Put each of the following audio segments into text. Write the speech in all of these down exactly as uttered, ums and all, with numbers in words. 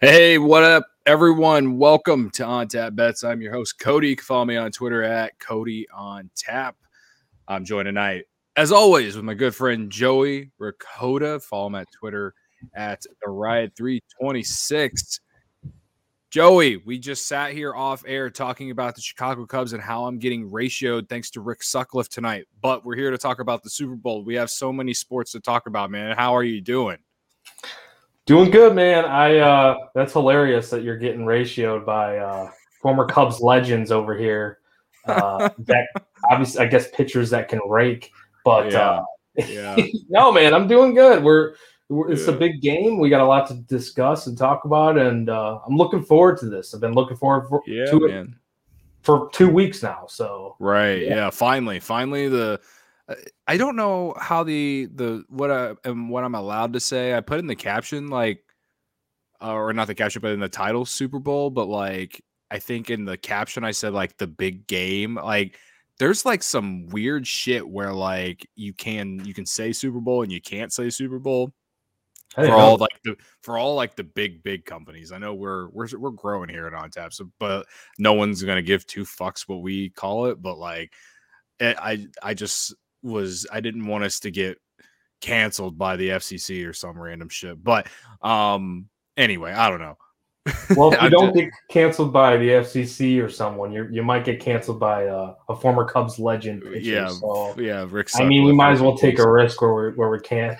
Hey, what up, everyone? Welcome to On Tap Bets. I'm your host, Cody. You can follow me on Twitter at Cody On Tap. I'm joined tonight, as always, with my good friend Joey Ricotta. Follow him at Twitter at The Riot three twenty-six. Joey, we just sat here off air talking about the Chicago Cubs and how I'm getting ratioed thanks to Rick Sutcliffe tonight. But we're here to talk about the Super Bowl. We have so many sports to talk about, man. How are you doing? Doing good, man. I uh, that's hilarious that you're getting ratioed by uh, former Cubs legends over here. Uh, that obviously, I guess, pitchers that can rake. But yeah, uh, yeah. No, man, I'm doing good. We're, we're it's yeah. a big game. We got a lot to discuss and talk about, and uh, I'm looking forward to this. I've been looking forward for, yeah, to man. it for two weeks now. So right, yeah, yeah finally, finally the. I don't know how the the what I and what I'm allowed to say. I put in the caption like, uh, or not the caption, but in the title Super Bowl. But like, I think in the caption I said like the big game. Like, there's like some weird shit where like you can you can say Super Bowl and you can't say Super Bowl for know. all like the for all like the big big companies. I know we're we're we're growing here at OnTap, so but no one's gonna give two fucks what we call it. But like, it, I I just. was I didn't want us to get canceled by the F C C or some random shit. But um, anyway, I don't know. Well, if you don't just... get canceled by the F C C or someone, you you might get canceled by uh, a former Cubs legend. Pitcher, yeah, so. yeah. Rick Sutcliffe. I mean, we might as well take a risk where we where we can.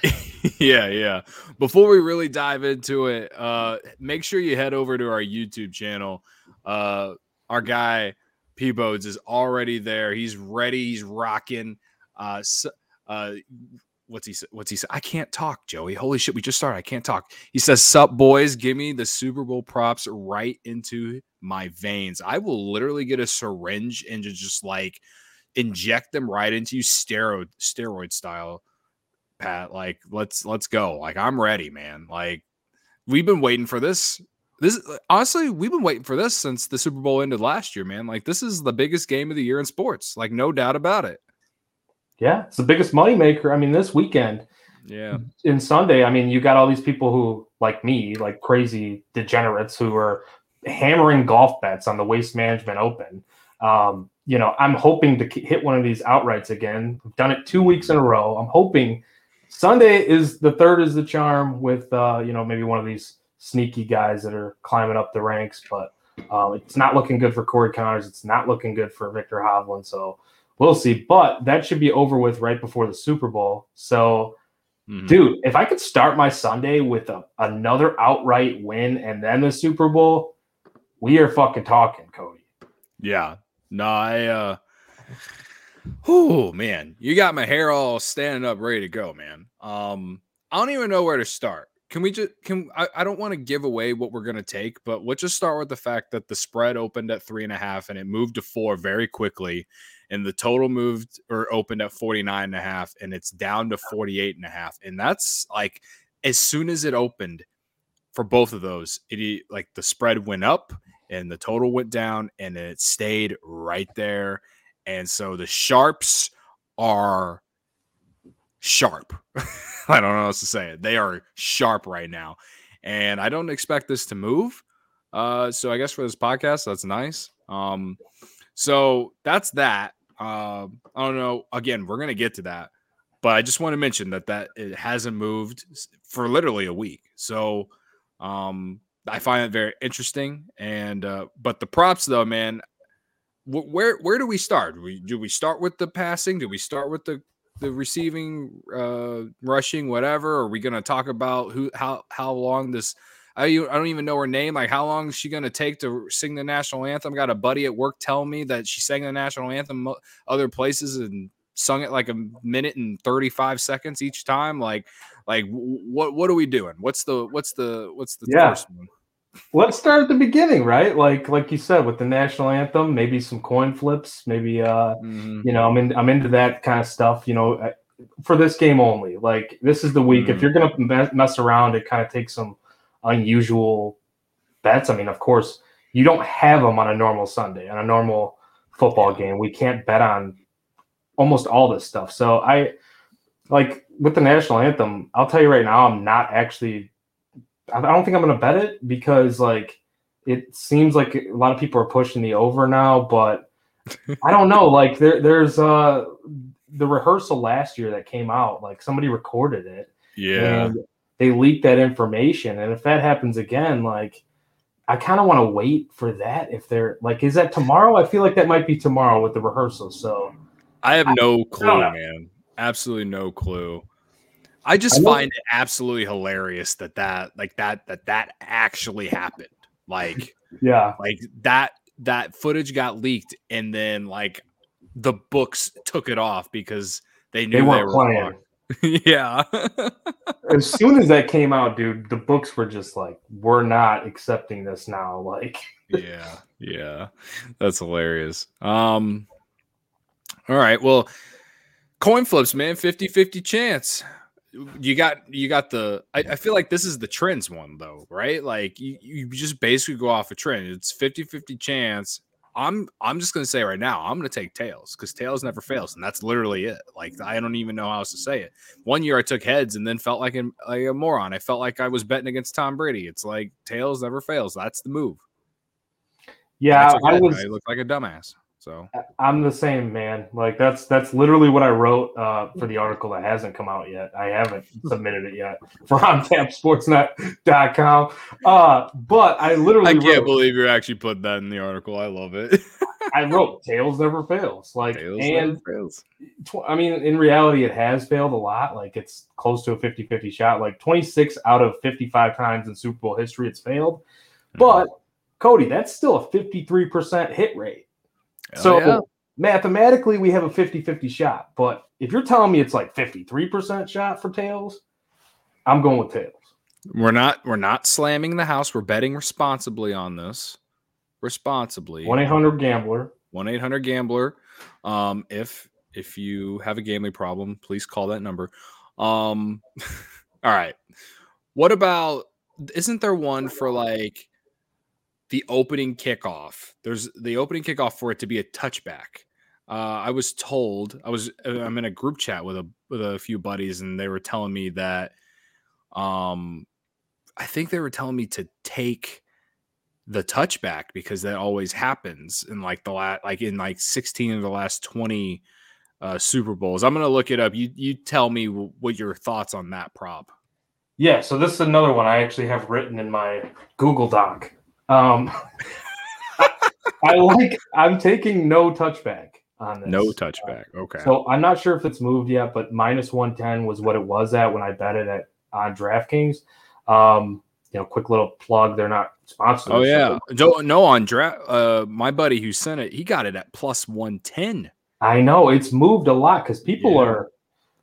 yeah, yeah. Before we really dive into it, uh, make sure you head over to our YouTube channel. Uh, our guy P Bodes is already there. He's ready. He's rocking. Uh, so, uh, what's he? What's he say? I can't talk, Joey. Holy shit, we just started. I can't talk. He says, "Sup, boys? Give me the Super Bowl props right into my veins. I will literally get a syringe and just like inject them right into you, steroid steroid style." Pat, like let's let's go. Like I'm ready, man. Like we've been waiting for this. This honestly, we've been waiting for this since the Super Bowl ended last year, man. Like this is the biggest game of the year in sports. Like no doubt about it. Yeah, it's the biggest moneymaker. I mean, this weekend, yeah, in Sunday, I mean, you got all these people who, like me, like crazy degenerates who are hammering golf bets on the Waste Management Open. Um, you know, I'm hoping to hit one of these outrights again. I've done it two weeks in a row. I'm hoping Sunday is the third is the charm with, uh, you know, maybe one of these sneaky guys that are climbing up the ranks. But uh, it's not looking good for Corey Connors. It's not looking good for Victor Hovland. So, we'll see, but that should be over with right before the Super Bowl. So, mm-hmm. dude, if I could start my Sunday with a, another outright win and then the Super Bowl, we are fucking talking, Cody. Yeah. No, I, uh, oh, man, you got my hair all standing up, ready to go, man. Um, I don't even know where to start. Can we just, can, I, I don't want to give away what we're going to take, but let's just start with the fact that the spread opened at three and a half and it moved to four very quickly. And the total moved or opened at forty-nine and a half and it's down to forty-eight and a half. And that's like, as soon as it opened for both of those, it like the spread went up and the total went down and it stayed right there. And so the sharps are sharp. I don't know how else to say it. They are sharp right now. And I don't expect this to move. Uh, so I guess for this podcast, that's nice. Um, So that's that. Uh, I don't know. Again, we're going to get to that. But I just want to mention that, that it hasn't moved for literally a week. So um, I find it very interesting. And uh, but the props, though, man, wh- where where do we start? Do we, do we start with the passing? Do we start with the, the receiving, uh, rushing, whatever? Are we going to talk about who how, how long this – I don't even know her name. Like, how long is she going to take to sing the national anthem? Got a buddy at work telling me that she sang the national anthem other places and sung it like a minute and thirty-five seconds each time. Like, like what what are we doing? What's the what's the what's the yeah. first one? Let's start at the beginning, right? Like, like you said, with the national anthem, maybe some coin flips, maybe uh, mm-hmm. you know, I'm in, I'm into that kind of stuff. You know, for this game only. Like, this is the week. Mm-hmm. If you're gonna mess around, it kind of takes some unusual bets. I mean, of course, you don't have them on a normal Sunday, on a normal football game. We can't bet on almost all this stuff. So I, like, with the national anthem, I'll tell you right now, I'm not actually I don't think I'm going to bet it because, like, it seems like a lot of people are pushing the over now, but I don't know. Like, there, there's uh, the rehearsal last year that came out. Like, somebody recorded it. Yeah. And they leaked that information. And if that happens again, like, I kind of want to wait for that. If they're like, is that tomorrow? I feel like that might be tomorrow with the rehearsal. So I have no I, clue, I man. Absolutely no clue. I just I find it absolutely hilarious that that like that that that actually happened. Like, yeah, like that that footage got leaked, and then like the books took it off because they knew they, they were wrong. Yeah. As soon as that came out, dude, the books were just like, we're not accepting this now. Like, yeah, yeah, that's hilarious. Um, all right, well, coin flips, man, fifty-fifty chance. You got you got the I, I feel like this is the trends one though, right? Like you, you just basically go off a trend. It's fifty-fifty chance. I'm I'm just gonna say right now, I'm gonna take tails because tails never fails, and that's literally it. Like I don't even know how else to say it. One year I took heads and then felt like a, like a moron. I felt like I was betting against Tom Brady. It's like tails never fails. That's the move. Yeah, I, I was. I looked like a dumbass. So I'm the same, man. Like that's that's literally what I wrote uh, for the article that hasn't come out yet. I haven't submitted it yet for on tap sports net dot com. Uh, but I literally I can't wrote, believe you're actually putting that in the article. I love it. I wrote tails never fails. Like tails and never fails. Tw- I mean, in reality, it has failed a lot. Like it's close to a fifty-fifty shot. Like twenty-six out of fifty-five times in Super Bowl history, it's failed. But Cody, that's still a fifty-three percent hit rate. Hell so yeah. Mathematically, we have a fifty-fifty shot. But if you're telling me it's like fifty-three percent shot for tails, I'm going with tails. We're not we're not slamming the house. We're betting responsibly on this. Responsibly. one eight hundred gambler. one eight hundred gambler. Um, if if you have a gambling problem, please call that number. Um, all right. What about – isn't there one for like – the opening kickoff? There's the opening kickoff for it to be a touchback. Uh, I was told I was I'm in a group chat with a with a few buddies, and they were telling me that um I think they were telling me to take the touchback because that always happens in like the la- like in like sixteen of the last twenty uh, Super Bowls. I'm gonna look it up. You you tell me w- what your thoughts on that prop. Yeah, so this is another one I actually have written in my Google Doc. Um, I like, I'm taking no touchback on this. No touchback. Okay. So I'm not sure if it's moved yet, but minus one ten was what it was at when I bet it at on DraftKings. Um, you know, quick little plug. They're not sponsored. Oh yeah. So. No, no, on draft, uh, my buddy who sent it, he got it at plus one ten. I know it's moved a lot because people yeah. are,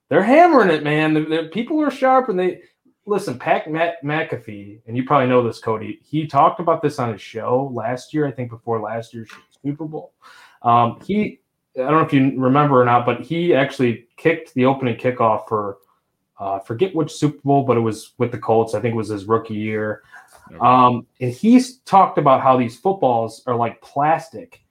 they're hammering it, man. They're, they're, people are sharp and they, Listen, Pat Matt McAfee, and you probably know this, Cody, he talked about this on his show last year, I think before last year's Super Bowl. Um, he, I don't know if you remember or not, but he actually kicked the opening kickoff for, uh, forget which Super Bowl, but it was with the Colts. I think it was his rookie year. Um, and he's talked about how these footballs are like plastic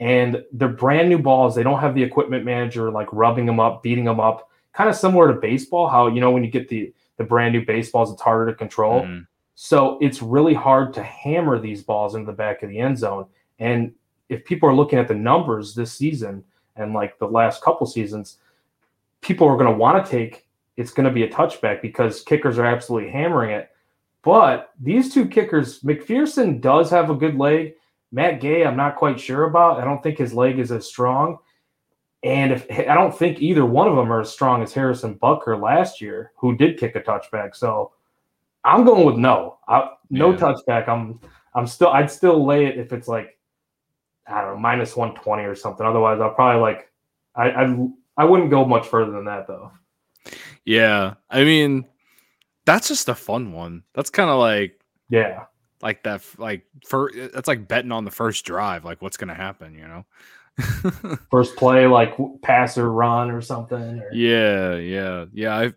and they're brand new balls. They don't have the equipment manager like rubbing them up, beating them up, kind of similar to baseball, how, you know, when you get the the brand new baseballs, it's harder to control. Mm-hmm. So it's really hard to hammer these balls into the back of the end zone. And if people are looking at the numbers this season and like the last couple seasons, people are going to want to take, it's going to be a touchback because kickers are absolutely hammering it. But these two kickers, McPherson does have a good leg. Matt Gay, I'm not quite sure about. I don't think his leg is as strong. And if I don't think either one of them are as strong as Harrison Butker last year, who did kick a touchback. So I'm going with no, I, no yeah. touchback. I'm, I'm still, I'd still lay it if it's like, I don't know, minus one twenty or something. Otherwise, I'll probably like, I, I, I wouldn't go much further than that though. Yeah, I mean, that's just a fun one. That's kind of like, yeah, like that, like for that's like betting on the first drive. Like, what's gonna happen, you know? First play, like pass or run or something. Or... Yeah, yeah, yeah. I've,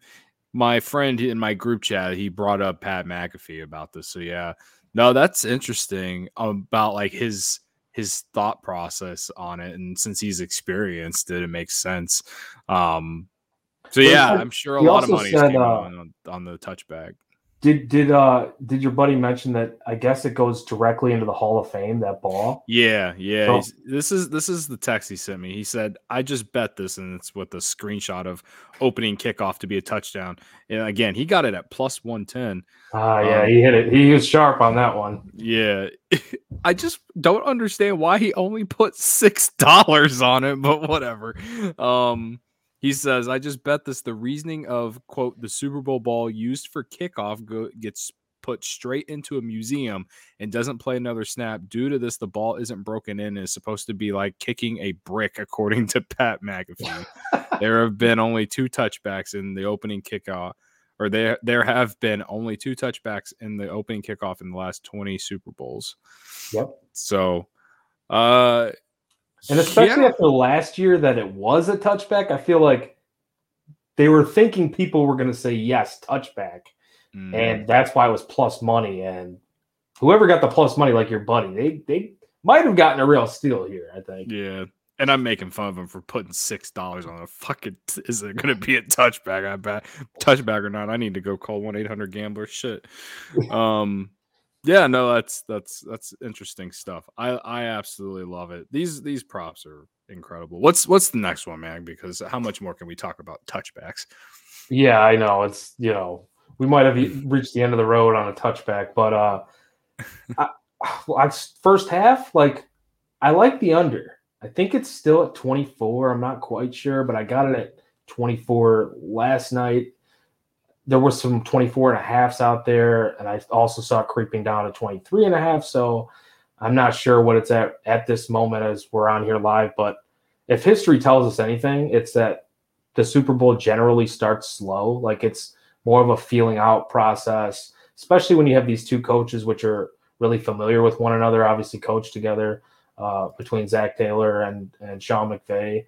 my friend in my group chat, he brought up Pat McAfee about this. So yeah, no, that's interesting about like his his thought process on it, and since he's experienced it, it makes sense. Um, so yeah, I'm sure a lot of money is on, on the touchback. Did did uh did your buddy mention that? I guess it goes directly into the Hall of Fame, that ball. Yeah, yeah. So, this is this is the text he sent me. He said, "I just bet this," and it's with a screenshot of opening kickoff to be a touchdown. And again, he got it at plus one ten. Ah, yeah, um, he hit it. He was sharp on that one. Yeah, I just don't understand why he only put six dollars on it, but whatever. Um. He says, I just bet this. The reasoning of, quote, the Super Bowl ball used for kickoff go- gets put straight into a museum and doesn't play another snap. Due to this, the ball isn't broken in and is supposed to be like kicking a brick, according to Pat McAfee. There have been only two touchbacks in the opening kickoff, or there there have been only two touchbacks in the opening kickoff in the last twenty Super Bowls. Yep. So, uh... And especially yeah. after last year that it was a touchback, I feel like they were thinking people were going to say, yes, touchback. Mm. And that's why it was plus money. And whoever got the plus money, like your buddy, they they might have gotten a real steal here, I think. Yeah. And I'm making fun of him for putting six dollars on a fucking t- – is it going to be a touchback? I bet. Touchback or not, I need to go call one eight hundred gambler. Shit. Um Yeah, no, that's that's that's interesting stuff. I, I absolutely love it. These these props are incredible. What's what's the next one, man? Because how much more can we talk about touchbacks? Yeah, I know. It's, you know, we might have reached the end of the road on a touchback, but uh, I, I, first half, like, I like the under. I think it's still at twenty-four. I'm not quite sure, but I got it at twenty-four last night. There was some twenty-four and a halves out there, and I also saw it creeping down to twenty-three and a half. So I'm not sure what it's at at this moment as we're on here live. But if history tells us anything, it's that the Super Bowl generally starts slow. Like, it's more of a feeling out process, especially when you have these two coaches, which are really familiar with one another, obviously coached together uh, between Zach Taylor and, and Sean McVay.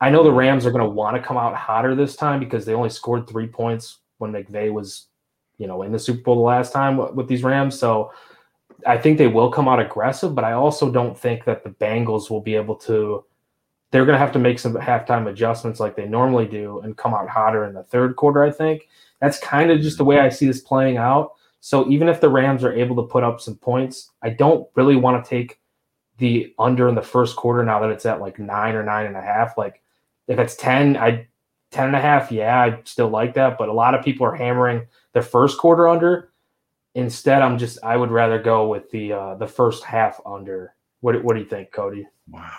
I know the Rams are going to want to come out hotter this time because they only scored three points when McVay was, you know, in the Super Bowl the last time with these Rams. So I think they will come out aggressive, but I also don't think that the Bengals will be able to – they're going to have to make some halftime adjustments like they normally do and come out hotter in the third quarter, I think. That's kind of just the way I see this playing out. So even if the Rams are able to put up some points, I don't really want to take the under in the first quarter now that it's at like nine or nine and a half. Like, if it's ten, I – ten and a half, yeah, I still like that, but a lot of people are hammering the first quarter under. Instead, I'm just I would rather go with the uh, the first half under. What what do you think, Cody? Wow.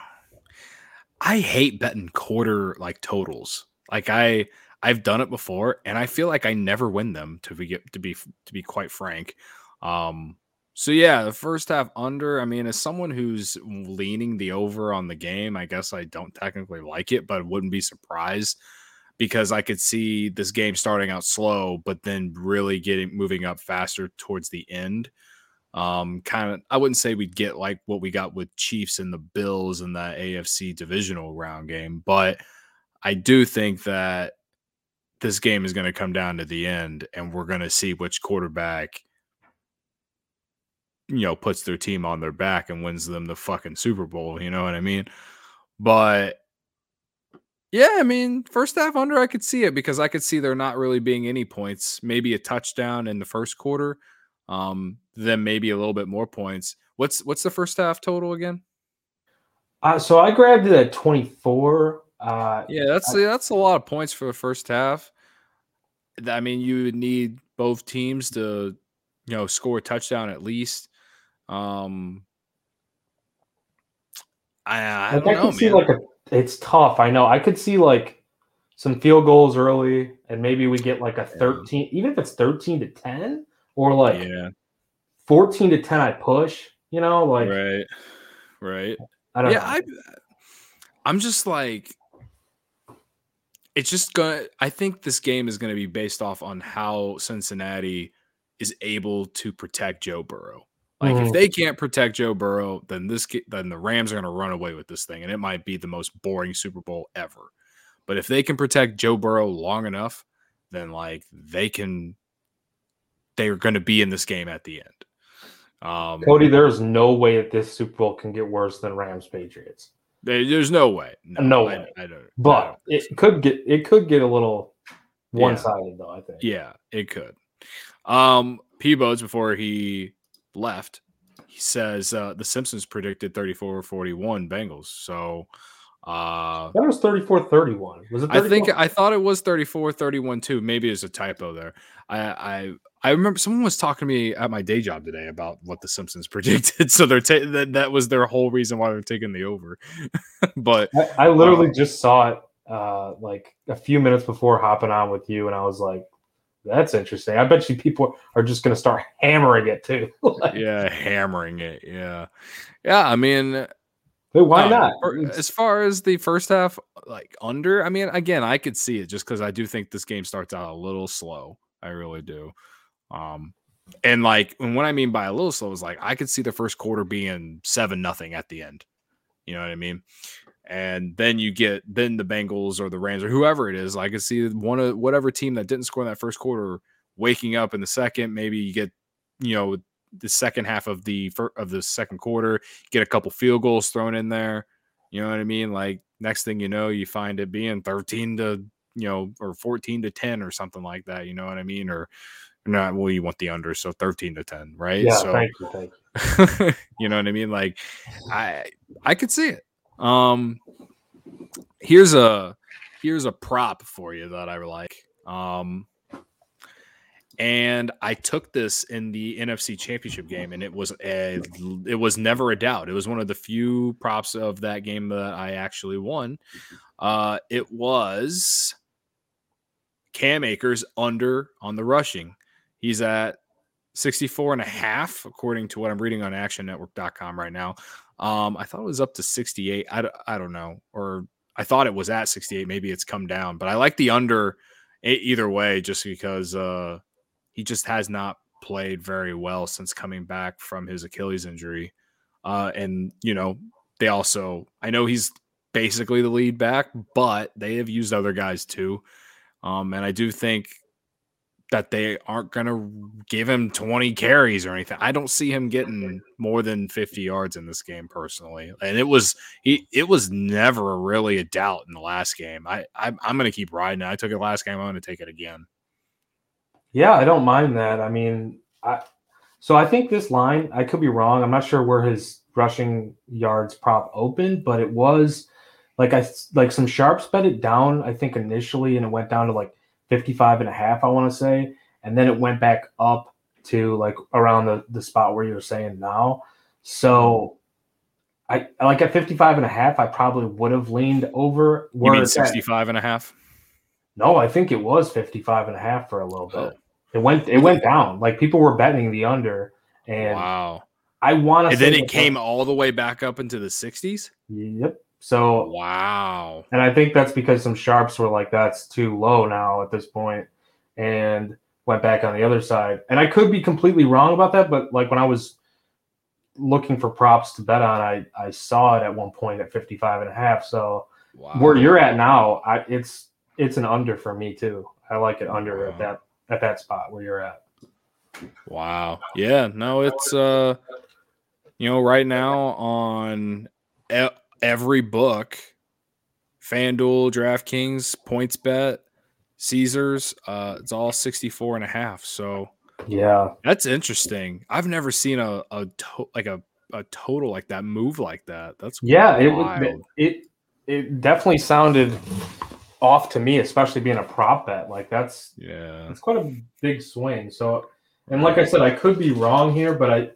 I hate betting quarter like totals. Like I I've done it before and I feel like I never win them, to be to be to be quite frank. Um So, yeah, the first half under, I mean, as someone who's leaning the over on the game, I guess I don't technically like it, but wouldn't be surprised. Because I could see this game starting out slow, but then really getting moving up faster towards the end. Um, kind of, I wouldn't say we'd get like what we got with Chiefs and the Bills in that A F C divisional round game, but I do think that this game is going to come down to the end, and we're going to see which quarterback, you know, puts their team on their back and wins them the fucking Super Bowl. You know what I mean? But yeah, I mean, first half under, I could see it because I could see there not really being any points, maybe a touchdown in the first quarter, um, then maybe a little bit more points. What's what's the first half total again? Uh, so I grabbed it at twenty-four. Uh, yeah, that's I, that's a lot of points for the first half. I mean, you would need both teams to, you know, score a touchdown at least. Um, I, I don't I know, see man. Like a- It's tough. I know. I could see like some field goals early, and maybe we get like a thirteen, even if it's thirteen to ten or like yeah. fourteen to ten. I push, you know, like right, right. I don't. Yeah, know. I, I'm just like, it's just gonna. I think this game is gonna be based off on how Cincinnati is able to protect Joe Burrow. Like, if they can't protect Joe Burrow, then this then the Rams are going to run away with this thing, and it might be the most boring Super Bowl ever. But if they can protect Joe Burrow long enough, then like they can, they are going to be in this game at the end. Um, Cody, there is no way that this Super Bowl can get worse than Rams Patriots. They, there's no way, no, no way. I, I don't, but I don't it could get it could get a little one sided yeah. though. I think. Yeah, it could. Um, P Bodes, before he left, he says uh, the Simpsons predicted thirty-four forty-one Bengals. So uh, that was thirty-four thirty-one. Was it? thirty-one? I think I thought it was thirty-four thirty-one too. Maybe it's a typo there. I, I I remember someone was talking to me at my day job today about what the Simpsons predicted. So they're ta- that that was their whole reason why they're taking the over. But I, I literally um, just saw it uh, like a few minutes before hopping on with you, and I was like, that's interesting. I bet you people are just going to start hammering it too. Like, yeah, hammering it. Yeah, yeah. I mean, why um, not? As far as the first half, like under. I mean, again, I could see it just because I do think this game starts out a little slow. I really do. Um, and like, and what I mean by a little slow is like I could see the first quarter being seven nothing at the end. You know what I mean? And then you get, then the Bengals or the Rams or whoever it is, I could see one of whatever team that didn't score in that first quarter waking up in the second. Maybe you get, you know, the second half of the of the second quarter, get a couple field goals thrown in there. You know what I mean? Like next thing you know, you find it being thirteen to, you know, or fourteen to ten or something like that. You know what I mean? Or not, well, you want the under, so thirteen to ten, right? Yeah, so, thank you, thank you. You know what I mean? Like I I could see it. Um, here's a here's a prop for you that I like. Um, and I took this in the N F C Championship game, and it was a, it was never a doubt. It was one of the few props of that game that I actually won. Uh, it was Cam Akers under on the rushing. He's at sixty-four and a half, according to what I'm reading on action network dot com right now. Um, I thought it was up to sixty-eight. I, I don't know. Or I thought it was at sixty-eight. Maybe it's come down. But I like the under either way just because uh, he just has not played very well since coming back from his Achilles injury. Uh, and, you know, they also – I know he's basically the lead back, but they have used other guys too. Um, and I do think that they aren't going to give him twenty carries or anything. I don't see him getting more than fifty yards in this game personally. And it was, he, it was never really a doubt in the last game. I, I I'm going to keep riding. I took it last game. I'm going to take it again. Yeah. I don't mind that. I mean, I, so I think this line, I could be wrong. I'm not sure where his rushing yards prop opened, but it was like, I like some sharps bet it down. I think initially, and it went down to like fifty-five and a half, I want to say. And then it went back up to like around the, the spot where you're saying now. So I like at fifty-five and a half, I probably would have leaned over. You mean sixty-five and a half? No, I think it was fifty-five and a half for a little bit. Oh. It went, it went down. Like people were betting the under, and wow. I want to and say then it came all the way back up into the sixties. Yep. So wow, and I think that's because some sharps were like, that's too low now at this point, and went back on the other side. And I could be completely wrong about that, but like when I was looking for props to bet on, I, I saw it at one point at fifty-five and a half. So wow. Where you're at now, I, it's it's an under for me too. I like it under wow. at that at that spot where you're at. Wow. Yeah. No, it's uh, you know, right now on. Every book, FanDuel, DraftKings, PointsBet, Caesars, uh, it's all sixty-four and a half. So yeah, that's interesting. I've never seen a, a to- like a, a total like that move like that. That's yeah, it, it it definitely sounded off to me, especially being a prop bet. Like that's yeah, it's quite a big swing. So, and like I said, I could be wrong here, but I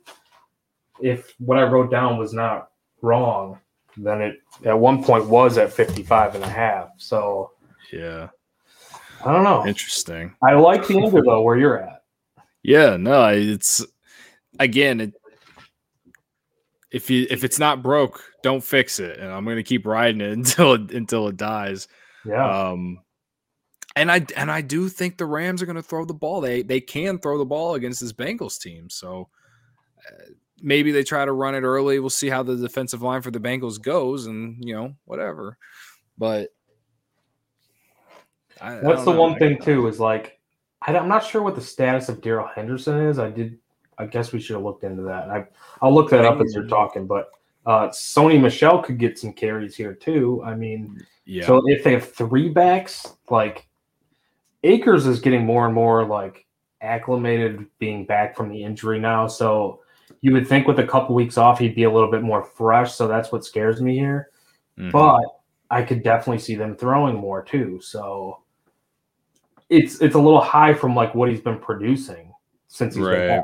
if what I wrote down was not wrong, then it at one point was at fifty-five and a half. So yeah, I don't know. Interesting. I like the under though, where you're at. Yeah, no, it's again, it, if you, if it's not broke, don't fix it. And I'm going to keep riding it until, it, until it dies. Yeah. Um, and I, and I do think the Rams are going to throw the ball. They, they can throw the ball against this Bengals team. So, uh, maybe they try to run it early. We'll see how the defensive line for the Bengals goes and, you know, whatever. But I, that's I the know. one I thing, too, is like I, I'm not sure what the status of Darrell Henderson is. I did. I guess we should have looked into that. I, I'll look that up as you're talking. But uh, Sony Michel could get some carries here, too. I mean, yeah. So if they have three backs, like Akers is getting more and more like acclimated being back from the injury now. So you would think with a couple weeks off, he'd be a little bit more fresh. So that's what scares me here. Mm-hmm. But I could definitely see them throwing more too. So it's it's a little high from like what he's been producing since he's right. been back.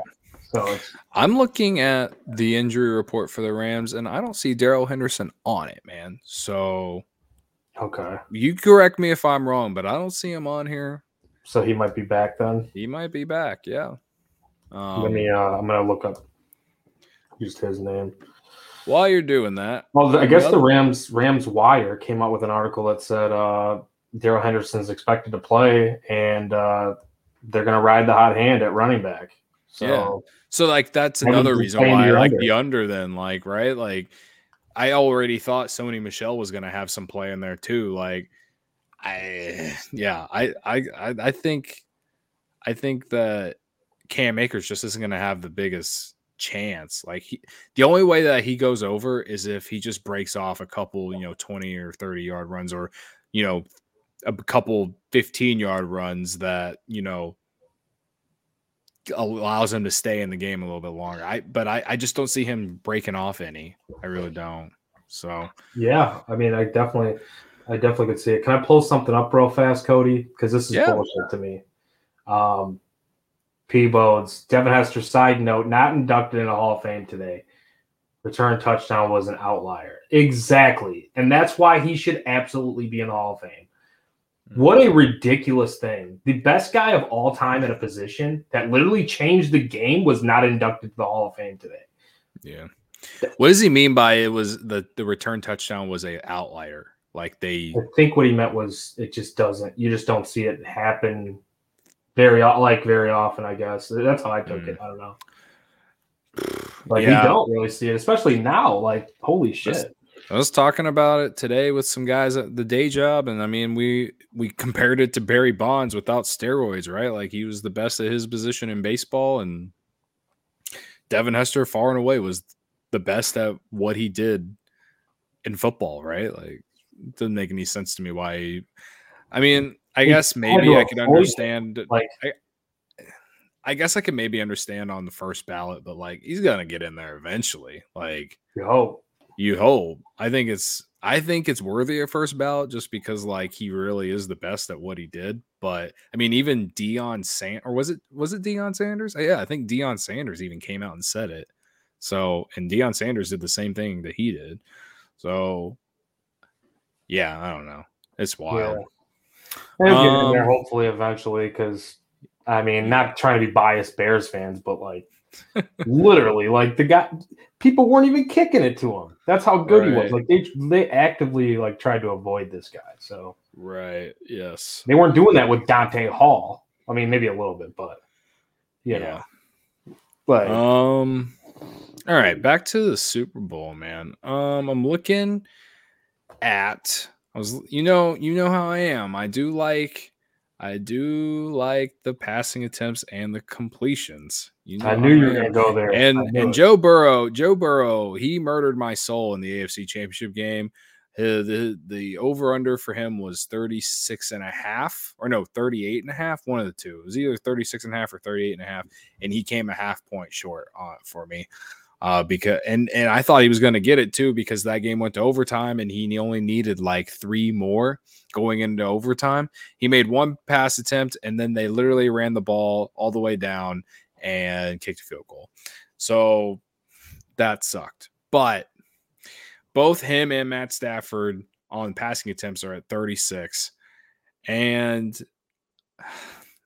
So it's, I'm looking at the injury report for the Rams, and I don't see Darrell Henderson on it, man. So okay, you correct me if I'm wrong, but I don't see him on here. So he might be back then. He might be back. Yeah. Um, Let me. Uh, I'm gonna look up just his name. While you're doing that, well, the, I guess the Rams Rams Wire came out with an article that said uh, Darrell Henderson's expected to play, and uh, they're gonna ride the hot hand at running back. So, yeah. so like that's another reason why I like under. the under. Then, like, right, like I already thought Sony Michel was going to have some play in there too. Like, I, yeah, I, I, I think, I think that Cam Akers just isn't going to have the biggest chance. Like, he, the only way that he goes over is if he just breaks off a couple, you know, twenty or thirty yard runs, or you know, a couple fifteen yard runs that you know. allows him to stay in the game a little bit longer. I but I, I just don't see him breaking off any. I really don't. So yeah, I mean, I definitely, I definitely could see it. Can I pull something up real fast, Cody? Because this is yeah. bullshit to me. Um, P Bodes, Devin Hester. Side note: not inducted in the Hall of Fame today. Return touchdown was an outlier. Exactly, and that's why he should absolutely be in the Hall of Fame. What a ridiculous thing. The best guy of all time in a position that literally changed the game was not inducted to the Hall of Fame today. Yeah. What does he mean by it was the, the return touchdown was a outlier? Like they I think what he meant was it just doesn't you just don't see it happen very like very often, I guess. That's how I took mm. it. I don't know. Like yeah. we don't really see it, especially now. Like, holy shit. That's- I was talking about it today with some guys at the day job, and I mean, we we compared it to Barry Bonds without steroids, right? Like, he was the best at his position in baseball, and Devin Hester, far and away, was the best at what he did in football, right? Like, it doesn't make any sense to me why he, I mean, I guess maybe I could understand. Like, I, I guess I could maybe understand on the first ballot, but, like, he's going to get in there eventually. Like, you hope. You hope. I think it's I think it's worthy of first ballot just because, like, he really is the best at what he did. But I mean, even Deion Sand or was it was it Deion Sanders? Yeah, I think Deion Sanders even came out and said it. So, and Deion Sanders did the same thing that he did. So, yeah, I don't know. It's wild. Yeah. They'll get in there hopefully eventually, because I mean, not trying to be biased Bears fans, but like. Literally, like the guy, people weren't even kicking it to him. That's how good right. he was. Like they, they actively like tried to avoid this guy. So right, yes, they weren't doing that with Dante Hall. I mean, maybe a little bit, but you yeah. know. But um, all right, back to the Super Bowl, man. Um, I'm looking at. I was, you know, you know how I am. I do like. I do like the passing attempts and the completions. You know, I knew you were going to go there. And and it. Joe Burrow, Joe Burrow, he murdered my soul in the A F C Championship game. The, the, the over-under for him was thirty-six and a half, or no, thirty-eight and a half, one of the two. It was either thirty-six and a half or thirty-eight and a half, and he came a half point short on, for me. Uh, because and, and I thought he was going to get it too, because that game went to overtime and he only needed like three more going into overtime. He made one pass attempt, and then they literally ran the ball all the way down and kicked a field goal. So that sucked. But both him and Matt Stafford on passing attempts are at thirty-six. And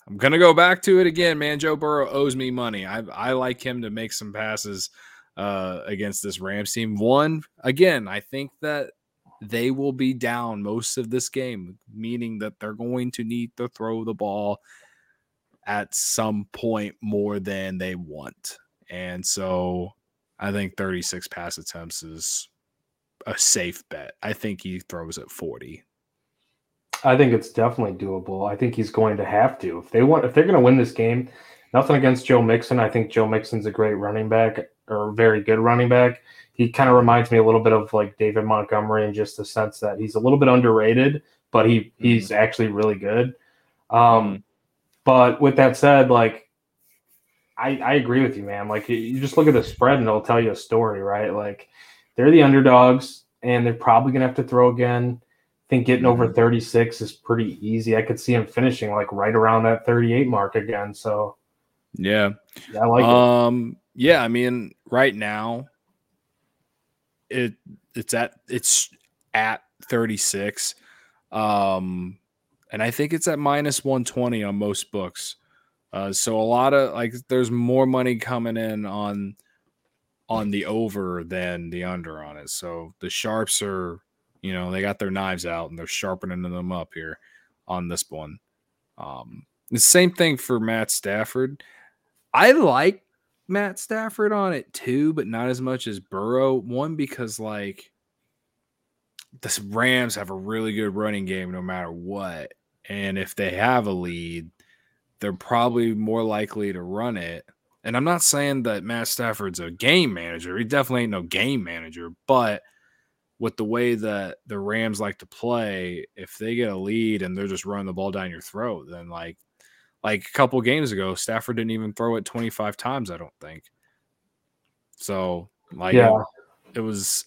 I'm going to go back to it again, man. Joe Burrow owes me money. I, I like him to make some passes uh, against this Rams team. One, again, I think that they will be down most of this game, meaning that they're going to need to throw the ball at some point more than they want. And so I think thirty-six pass attempts is a safe bet. I think he throws at forty. I think it's definitely doable. I think he's going to have to. If they want, if they're going to win this game, nothing against Joe Mixon. I think Joe Mixon's a great running back, or very good running back. He kind of reminds me a little bit of like David Montgomery, in just the sense that he's a little bit underrated, but he, he's mm-hmm. actually really good. Um, but with that said, like, I, I agree with you, man. Like, you just look at the spread and it'll tell you a story, right? Like, they're the underdogs and they're probably going to have to throw again. I think getting over thirty-six is pretty easy. I could see them finishing like right around that thirty-eight mark again. So, yeah. I like um, it. Yeah. I mean, right now, it it's at it's at thirty-six. Um, and I think it's at minus one twenty on most books. Uh, so a lot of like, there's more money coming in on on the over than the under on it. So the sharps are, you know, they got their knives out and they're sharpening them up here on this one. Um, the same thing for Matt Stafford. I like Matt Stafford on it too, but not as much as Burrow. One, because like the Rams have a really good running game no matter what, and if they have a lead, they're probably more likely to run it. And I'm not saying that Matt Stafford's a game manager. He definitely ain't no game manager. But with the way that the Rams like to play, if they get a lead and they're just running the ball down your throat, then like like a couple games ago, Stafford didn't even throw it twenty-five times, I don't think. So, like, yeah. it was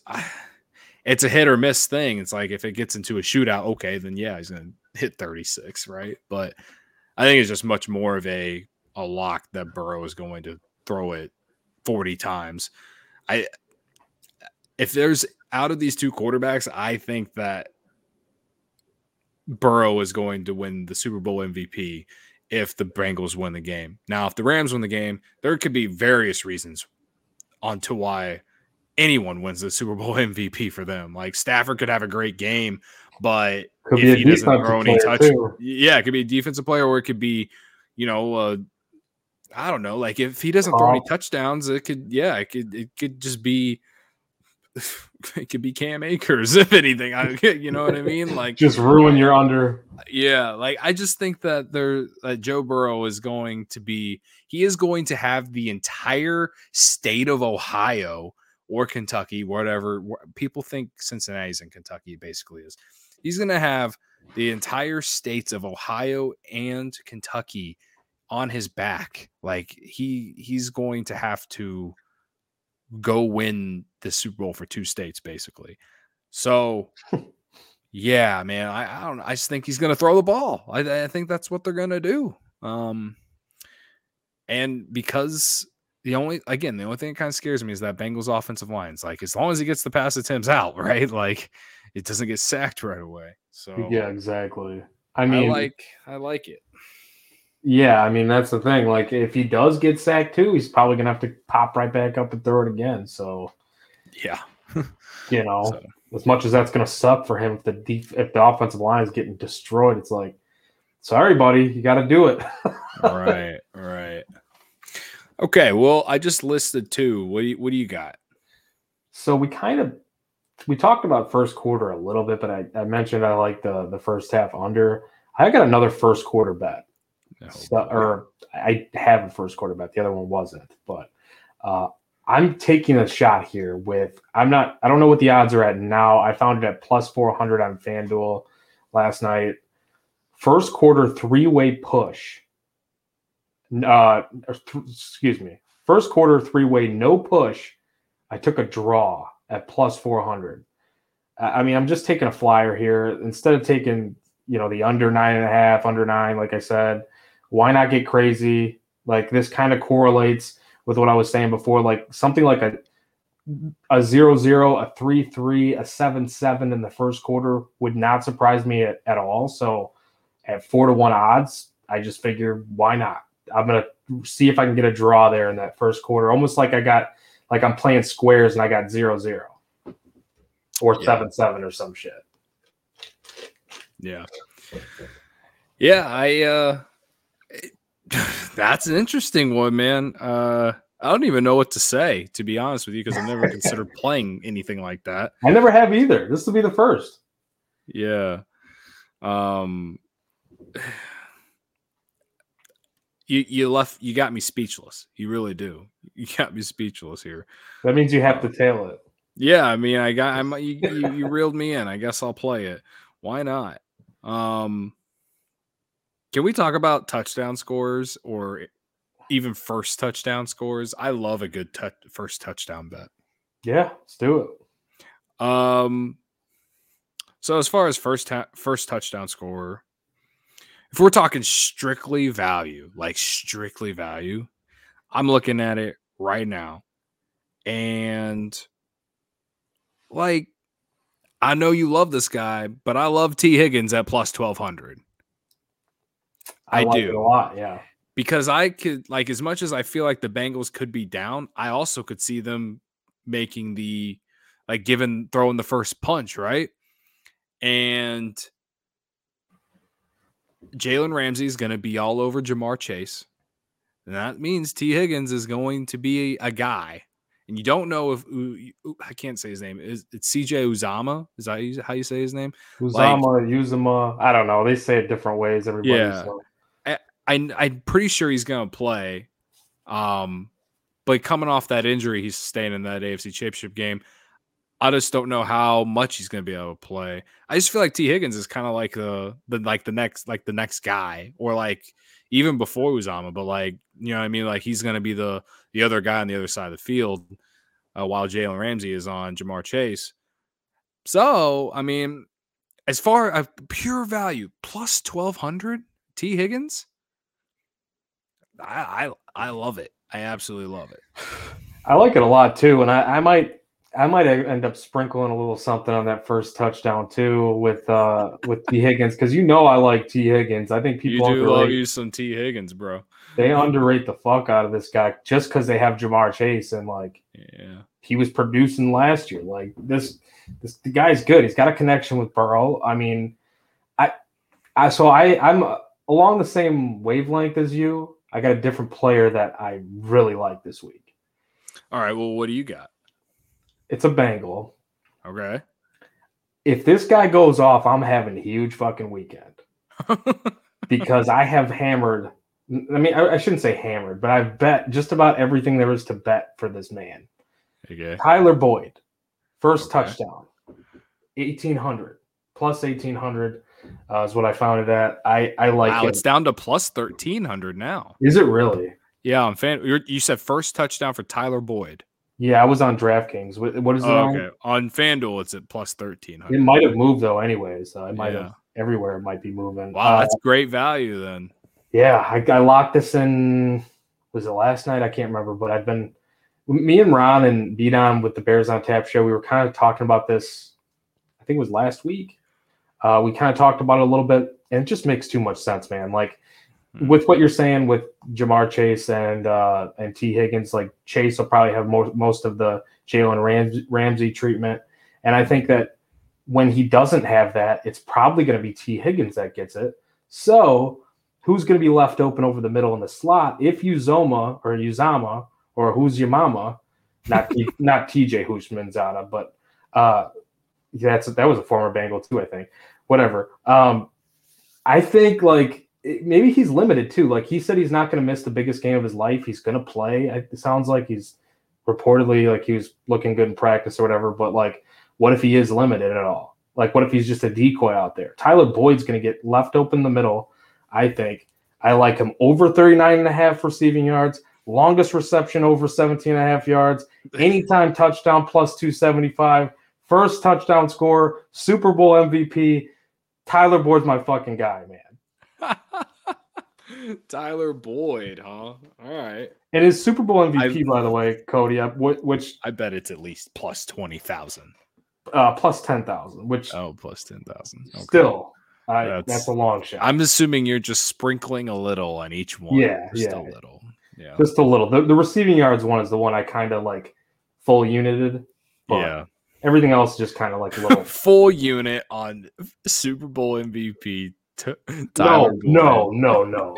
– it's a hit or miss thing. It's like if it gets into a shootout, okay, then yeah, he's going to hit thirty-six, right? But – I think it's just much more of a, a lock that Burrow is going to throw it forty times. I, if there's out of these two quarterbacks, I think that Burrow is going to win the Super Bowl M V P if the Bengals win the game. Now, if the Rams win the game, there could be various reasons on to why anyone wins the Super Bowl M V P for them. Like Stafford could have a great game, but could if he doesn't throw any touch, too. yeah, it could be a defensive player, or it could be, you know, uh, I don't know. Like if he doesn't uh, throw any touchdowns, it could, yeah, it could, it could just be, it could be Cam Akers if anything. I, you know what I mean? Like just ruin your under. Yeah, like I just think that there, that Joe Burrow is going to be, he is going to have the entire state of Ohio or Kentucky, whatever people think Cincinnati's in Kentucky basically is. He's going to have the entire states of Ohio and Kentucky on his back. Like he he's going to have to go win the Super Bowl for two states, basically. So, yeah, man, I, I don't know. I just think he's going to throw the ball. I, I think that's what they're going to do. Um, and because the only, again, the only thing that kind of scares me is that Bengals offensive line's like, as long as he gets the pass attempts out, right? Like, it doesn't get sacked right away. So yeah, exactly. I mean, I like I like it. Yeah, I mean that's the thing. Like if he does get sacked too, he's probably gonna have to pop right back up and throw it again. So yeah, you know, so. as much as that's gonna suck for him, if the def- if the offensive line is getting destroyed, it's like, sorry, buddy, you got to do it. All right, all right. Okay, well, I just listed two. What do you, what do you got? So we kind of. We talked about first quarter a little bit, but I, I mentioned I like the, the first half under. I got another first quarter bet. No. So, or I have a first quarter bet. The other one wasn't. But uh, I'm taking a shot here with – I'm not – I don't know what the odds are at now. I found it at plus four hundred on FanDuel last night. First quarter three-way push. Uh, th- excuse me. First quarter three-way no push. I took a draw at plus four hundred. I mean, I'm just taking a flyer here. Instead of taking, you know, the under nine and a half, under nine, like I said, why not get crazy? Like this kind of correlates with what I was saying before, like something like a a zero zero, a three three, a seven seven in the first quarter would not surprise me at, at all. So at four to one odds, I just figure why not? I'm gonna see if I can get a draw there in that first quarter, almost like I got. Like I'm playing squares and I got zero zero or yeah. seven seven or some shit. Yeah, yeah. I uh, it, that's an interesting one, man. Uh, I don't even know what to say, to be honest with you, because I never considered playing anything like that. I never have either. This will be the first. Yeah. Um. You you left you got me speechless. You really do. You got me speechless here. That means you have to tail it. Yeah, I mean, I got I you, you, you reeled me in. I guess I'll play it. Why not? Um, can we talk about touchdown scores or even first touchdown scores. I love a good touch, first touchdown bet. Yeah, let's do it. Um, so as far as first ta- first touchdown scorer, if we're talking strictly value, like strictly value, I'm looking at it right now. And like, I know you love this guy, but I love T. Higgins at plus twelve hundred. I, I like do it a lot, yeah. Because I could, like, as much as I feel like the Bengals could be down, I also could see them making the, like, giving, throwing the first punch, right? And Jalen Ramsey is going to be all over Jamar Chase. And that means T. Higgins is going to be a guy. And you don't know if, I can't say his name. It's C J. Uzomah. Is that how you say his name? Uzomah, like, Uzomah. I don't know. They say it different ways. Everybody. Yeah. So. I, I, I'm pretty sure he's going to play. Um, but coming off that injury he's sustained in that A F C Championship game, I just don't know how much he's going to be able to play. I just feel like T. Higgins is kind of like the, the like the next like the next guy, or like even before Uzomah, but like, you know what I mean? Like, he's going to be the the other guy on the other side of the field uh, while Jalen Ramsey is on Jamar Chase. So, I mean, as far as pure value, plus twelve hundred T. Higgins, I, I I love it. I absolutely love it. I like it a lot too, and I, I might I might end up sprinkling a little something on that first touchdown too with uh, with T. Higgins, because you know I like T. Higgins. I think people you do love you some T. Higgins, bro. They underrate the fuck out of this guy just because they have Jamar Chase and like yeah, he was producing last year. Like this, this the guy's good. He's got a connection with Burrow. I mean, I, I so I I'm along the same wavelength as you. I got a different player that I really like this week. All right. Well, what do you got? It's a Bengal. Okay. If this guy goes off, I'm having a huge fucking weekend because I have hammered. I mean, I, I shouldn't say hammered, but I've bet just about everything there is to bet for this man. Okay. Tyler Boyd, first okay. touchdown, eighteen hundred plus eighteen hundred. Uh, is what I found it at. I, I like wow, it. It's down to plus thirteen hundred now. Is it really? Yeah, I'm fan. You're, you said first touchdown for Tyler Boyd. Yeah, I was on DraftKings. What, what is it? Oh, okay, on FanDuel, it's at plus thirteen hundred. It might have moved though. Anyways, uh, it might yeah. have everywhere. It might be moving. Wow, uh, that's great value then. Yeah, I, I locked this in. Was it last night? I can't remember. But I've been me and Ron and Bidon with the Bears on Tap show. We were kind of talking about this. I think it was last week. Uh, we kind of talked about it a little bit, and it just makes too much sense, man. Like mm-hmm. with what you're saying with Jamar Chase and uh, and T. Higgins, like Chase will probably have most most of the Jalen Ramsey, Ramsey treatment, and I think that when he doesn't have that, it's probably going to be T. Higgins that gets it. So who's going to be left open over the middle in the slot if Uzomah or Uzomah or who's your mama? Not T, not T J Houshmandzadeh, but uh, that's that was a former Bengal too, I think. Whatever. Um, I think like it, maybe he's limited too. Like he said, he's not going to miss the biggest game of his life. He's going to play. I, it sounds like he's reportedly like he was looking good in practice or whatever. But like, what if he is limited at all? Like, what if he's just a decoy out there? Tyler Boyd's going to get left open in the middle. I think I like him over thirty-nine and a half receiving yards, longest reception over seventeen and a half yards, anytime touchdown plus two seventy-five, first touchdown score, Super Bowl M V P. Tyler Boyd's my fucking guy, man. Tyler Boyd, huh? All right. And his Super Bowl M V P, I, by the way, Cody, which I bet it's at least plus twenty thousand, uh, plus ten thousand. Which oh, plus ten thousand. Okay. Still, I, that's, that's a long shot. I'm assuming you're just sprinkling a little on each one. Yeah, just yeah, a little. Yeah, just a little. The, the receiving yards one is the one I kind of like full united. But yeah. Everything else just kind of like a little full unit on Super Bowl M V P. T- no, no, no, no,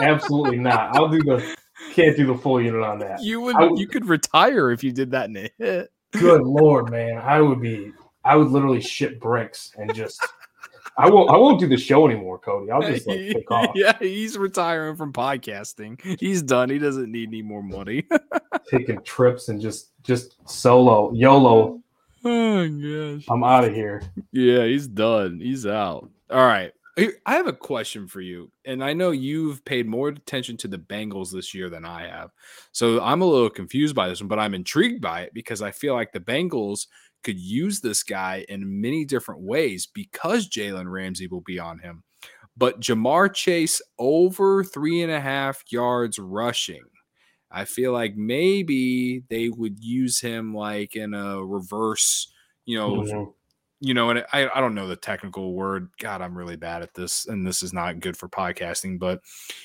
absolutely not. I'll do the can't do the full unit on that. You would, would you could retire if you did that in a hit. Good Lord, man, I would be. I would literally shit bricks and just. I won't. I won't do the show anymore, Cody. I'll just like take off. Yeah, he's retiring from podcasting. He's done. He doesn't need any more money. Taking trips and just just solo YOLO. Oh gosh. I'm out of here. Yeah, he's done. He's out. All right. I have a question for you, and I know you've paid more attention to the Bengals this year than I have, so I'm a little confused by this one, but I'm intrigued by it because I feel like the Bengals could use this guy in many different ways because Jalen Ramsey will be on him. But Jamar Chase over three and a half yards rushing, I feel like maybe they would use him like in a reverse, you know, mm-hmm. You know, and I, I don't know the technical word. God, I'm really bad at this, and this is not good for podcasting. But,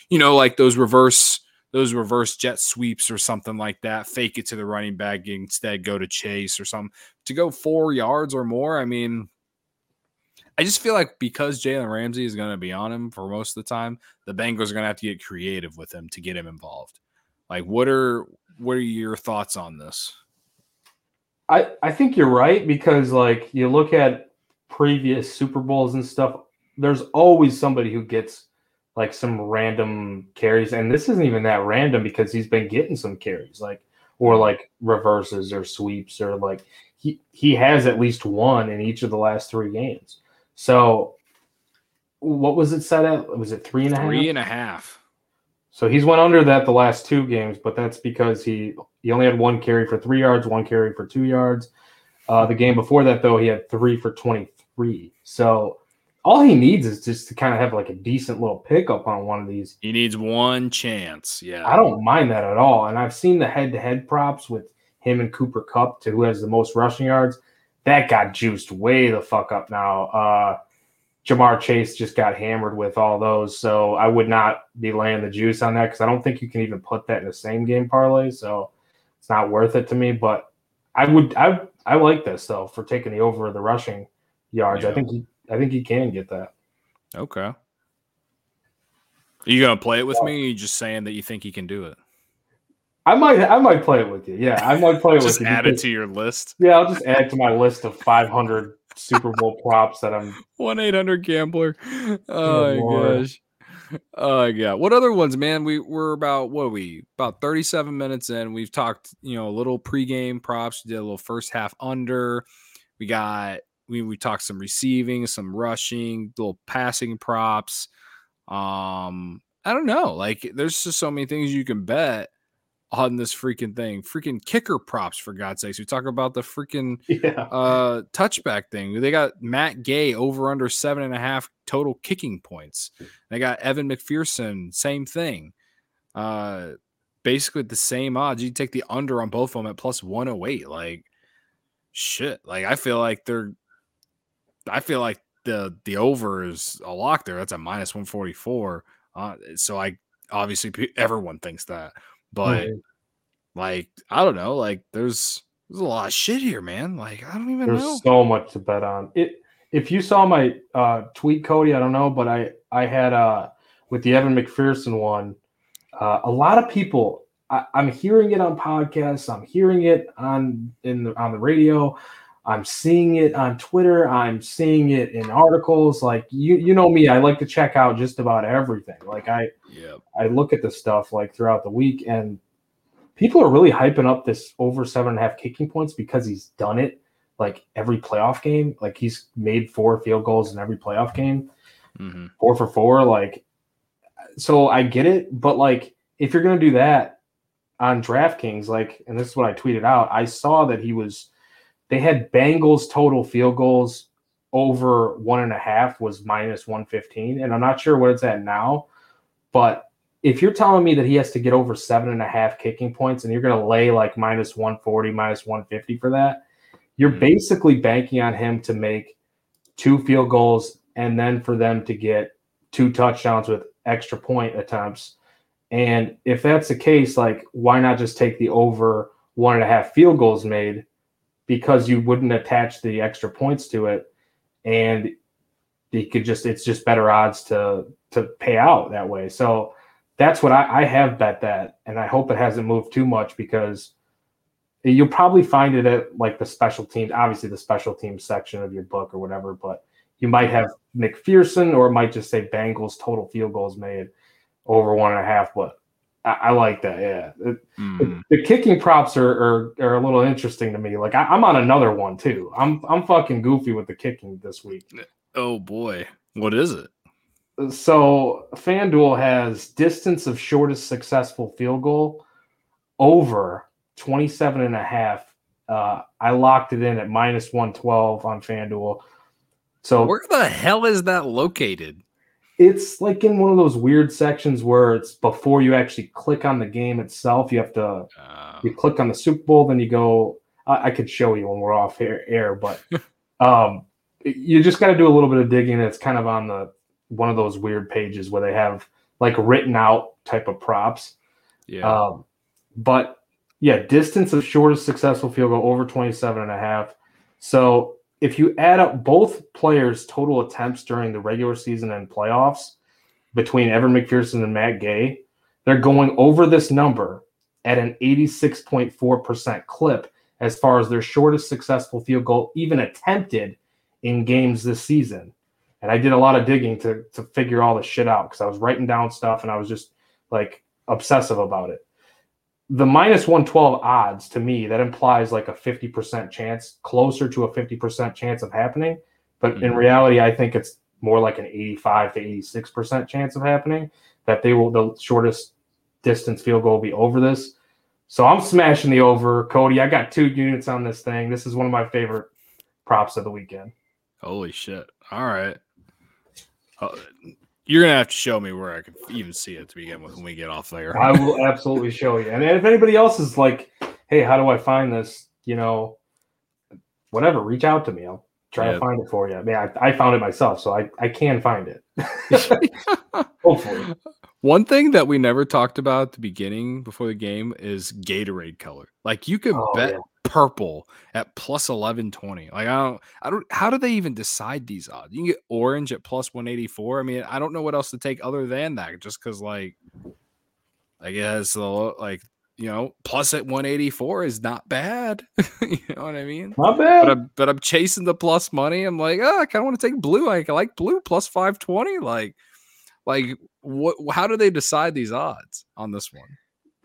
you know, like those reverse those reverse jet sweeps or something like that, fake it to the running back, instead go to Chase or something. To go four yards or more, I mean, I just feel like because Jalen Ramsey is going to be on him for most of the time, the Bengals are going to have to get creative with him to get him involved. Like, what are what are your thoughts on this? I, I think you're right because, like, you look at previous Super Bowls and stuff, there's always somebody who gets, like, some random carries. And this isn't even that random because he's been getting some carries, like, or, like, reverses or sweeps or, like, he, he has at least one in each of the last three games. So what was it set at? Was it three and a half? Three and a half. So he's went under that the last two games, but that's because he – He only had one carry for three yards, one carry for two yards. Uh, the game before that, though, he had three for twenty-three. So all he needs is just to kind of have like a decent little pickup on one of these. He needs one chance. Yeah. I don't mind that at all. And I've seen the head-to-head props with him and Cooper Kupp to who has the most rushing yards. That got juiced way the fuck up now. Uh, Jamar Chase just got hammered with all those. So I would not be laying the juice on that because I don't think you can even put that in the same game parlay. So it's not worth it to me, but I would I I like this though for taking the over of the rushing yards. Yeah. I think he, I think he can get that. Okay. Are you gonna play it with yeah. me? Or are you just saying that you think he can do it? I might I might play it with you. Yeah, I might play it just with you. Add it to your list. Yeah, I'll just add to my list of five hundred Super Bowl props that I'm one eight hundred gambler. Oh, oh my Lord. Gosh. Uh, yeah. What other ones, man? We we're about what are we about thirty-seven minutes in. We've talked, you know, a little pregame props. We did a little first half under. We got we we talked some receiving, some rushing, little passing props. Um, I don't know. Like, there's just so many things you can bet on this freaking thing. Freaking kicker props, for God's sakes. We talk about the freaking yeah. uh, touchback thing. They got Matt Gay over under seven and a half total kicking points. They got Evan McPherson, same thing. Uh, basically the same odds. You take the under on both of them at plus one oh eight. Like, shit. Like, I feel like they're I feel like the the over is a lock there. That's a minus one forty-four. Uh, so I obviously everyone thinks that. But, mm. like, I don't know. Like, there's there's a lot of shit here, man. Like, I don't even there's know. There's so much to bet on. It. If you saw my uh, tweet, Cody, I don't know, but I, I had uh, with the Evan McPherson one, uh, a lot of people, I, I'm hearing it on podcasts. I'm hearing it on in the, on the radio. I'm seeing it on Twitter. I'm seeing it in articles. Like, you you know me, I like to check out just about everything. Like, I – Yeah, I look at this stuff like throughout the week, and people are really hyping up this over seven and a half kicking points because he's done it like every playoff game. Like, he's made four field goals in every playoff game, mm-hmm. four for four. Like, so I get it, but like, if you're going to do that on DraftKings, like, and this is what I tweeted out, I saw that he was, they had Bengals total field goals over one and a half was minus one fifteen. And I'm not sure what it's at now. But if you're telling me that he has to get over seven and a half kicking points and you're going to lay like minus one forty, minus one fifty for that, you're mm-hmm. basically banking on him to make two field goals and then for them to get two touchdowns with extra point attempts. And if that's the case, like, why not just take the over one and a half field goals made because you wouldn't attach the extra points to it. And you could just, it's just better odds to, to pay out that way. So that's what I, I have bet that. And I hope it hasn't moved too much because you'll probably find it at like the special teams, obviously the special teams section of your book or whatever, but you might have McPherson or it might just say Bengals total field goals made over one and a half. But I, I like that. Yeah. It, mm. it, the kicking props are, are, are a little interesting to me. Like I, I'm on another one too. I'm, I'm fucking goofy with the kicking this week. Oh boy. What is it? So FanDuel has distance of shortest successful field goal over twenty-seven and a half. Uh, I locked it in at minus one twelve on FanDuel. So where the hell is that located? It's like in one of those weird sections where it's before you actually click on the game itself. You have to uh, you click on the Super Bowl, then you go. I, I could show you when we're off air, air but um, you just got to do a little bit of digging. It's kind of on the one of those weird pages where they have like written out type of props. Yeah. Um, but yeah, distance of shortest successful field goal over twenty-seven and a half. So if you add up both players' total attempts during the regular season and playoffs between Evan McPherson and Matt Gay, they're going over this number at an eighty-six point four percent clip as far as their shortest successful field goal even attempted in games this season. And I did a lot of digging to to figure all this shit out because I was writing down stuff and I was just like obsessive about it. The minus one twelve odds, to me, that implies like a fifty percent chance, closer to a fifty percent chance of happening. But mm-hmm. in reality, I think it's more like an eighty-five to eighty-six percent chance of happening that they will, the shortest distance field goal will be over this. So I'm smashing the over. Cody, I got two units on this thing. This is one of my favorite props of the weekend. Holy shit. All right. You're gonna have to show me where I can even see it to begin with when we get off there. I will absolutely show you. And if anybody else is like, "Hey, how do I find this?" You know, whatever. Reach out to me. I'll try yeah. to find it for you. I mean, I, I found it myself, so I, I can find it. Hopefully. One thing that we never talked about at the beginning before the game is Gatorade color. Like you could oh, bet yeah. purple at plus eleven twenty. Like I don't, I don't. How do they even decide these odds? You can get orange at plus one eighty four. I mean, I don't know what else to take other than that. Just because, like, I guess the like you know, plus at one eighty four is not bad. You know what I mean? Not bad. But I'm, but I'm chasing the plus money. I'm like, oh, I kind of want to take blue. I like blue plus five twenty. Like. Like, what? How do they decide these odds on this one?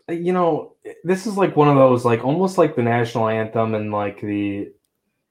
You know, this is like one of those, like almost like the national anthem and like the,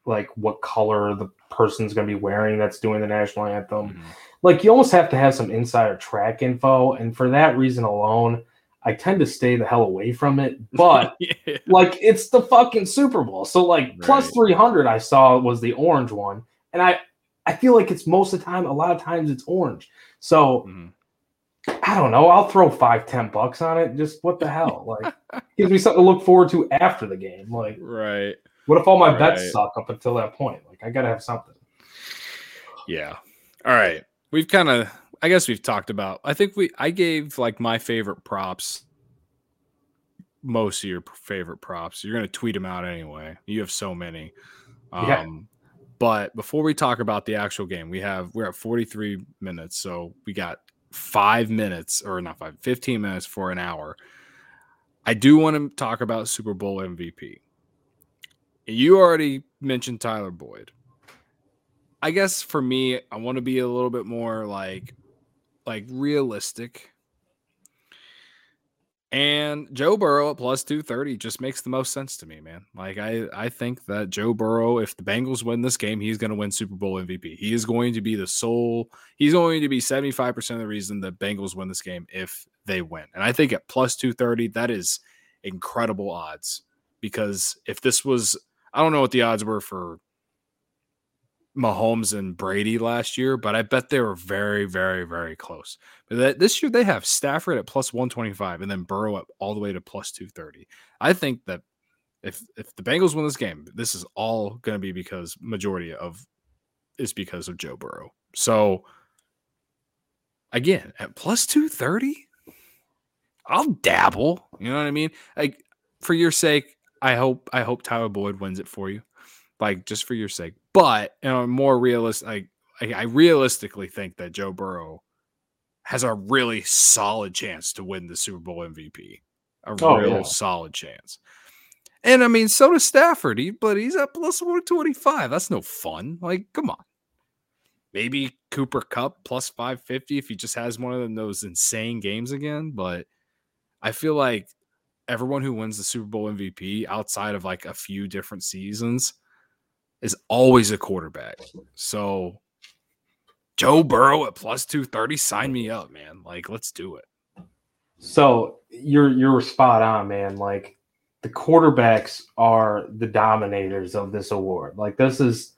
like what color the person's going to be wearing that's doing the national anthem. Mm-hmm. Like you almost have to have some insider track info. And for that reason alone, I tend to stay the hell away from it. But yeah. like, it's the fucking Super Bowl. So like right. plus three hundred I saw was the orange one. And I, I feel like it's most of the time, a lot of times it's orange. So mm-hmm. I don't know. I'll throw five, ten bucks on it. Just what the hell? Like gives me something to look forward to after the game. Like, right. What if all my all bets right. suck up until that point? Like I gotta have something. Yeah. All right. We've kind of, I guess we've talked about, I think we, I gave like my favorite props. Most of your favorite props. You're going to tweet them out anyway. You have so many. Um, yeah. But before we talk about the actual game, we have we're at forty-three minutes, so we got five minutes or not five, fifteen minutes for an hour. I do want to talk about Super Bowl M V P. You already mentioned Tyler Boyd. I guess for me, I want to be a little bit more like, like realistic. And Joe Burrow at plus two thirty just makes the most sense to me, man. Like, I, I think that Joe Burrow, if the Bengals win this game, he's going to win Super Bowl M V P. He is going to be the sole – he's going to be seventy-five percent of the reason the Bengals win this game if they win. And I think at plus two thirty, that is incredible odds because if this was – I don't know what the odds were for Mahomes and Brady last year, but I bet they were very, very, very close. But this year they have Stafford at plus one twenty-five and then Burrow up all the way to plus two thirty. I think that if if the Bengals win this game, this is all going to be because majority of is because of Joe Burrow. So again, at plus two thirty, I'll dabble. You know what I mean? Like for your sake, I hope I hope Tyler Boyd wins it for you. Like just for your sake. But you know, more realistic, I, I, I realistically think that Joe Burrow has a really solid chance to win the Super Bowl M V P. A oh, real yeah. solid chance. And I mean, so does Stafford, he, but he's at plus one twenty-five. That's no fun. Like, come on. Maybe Cooper Kupp plus five fifty if he just has one of them, those insane games again. But I feel like everyone who wins the Super Bowl M V P outside of like a few different seasons is always a quarterback. So Joe Burrow at plus two thirty. Sign me up, man. Like, let's do it. So you're you're spot on, man. Like, the quarterbacks are the dominators of this award. Like, this is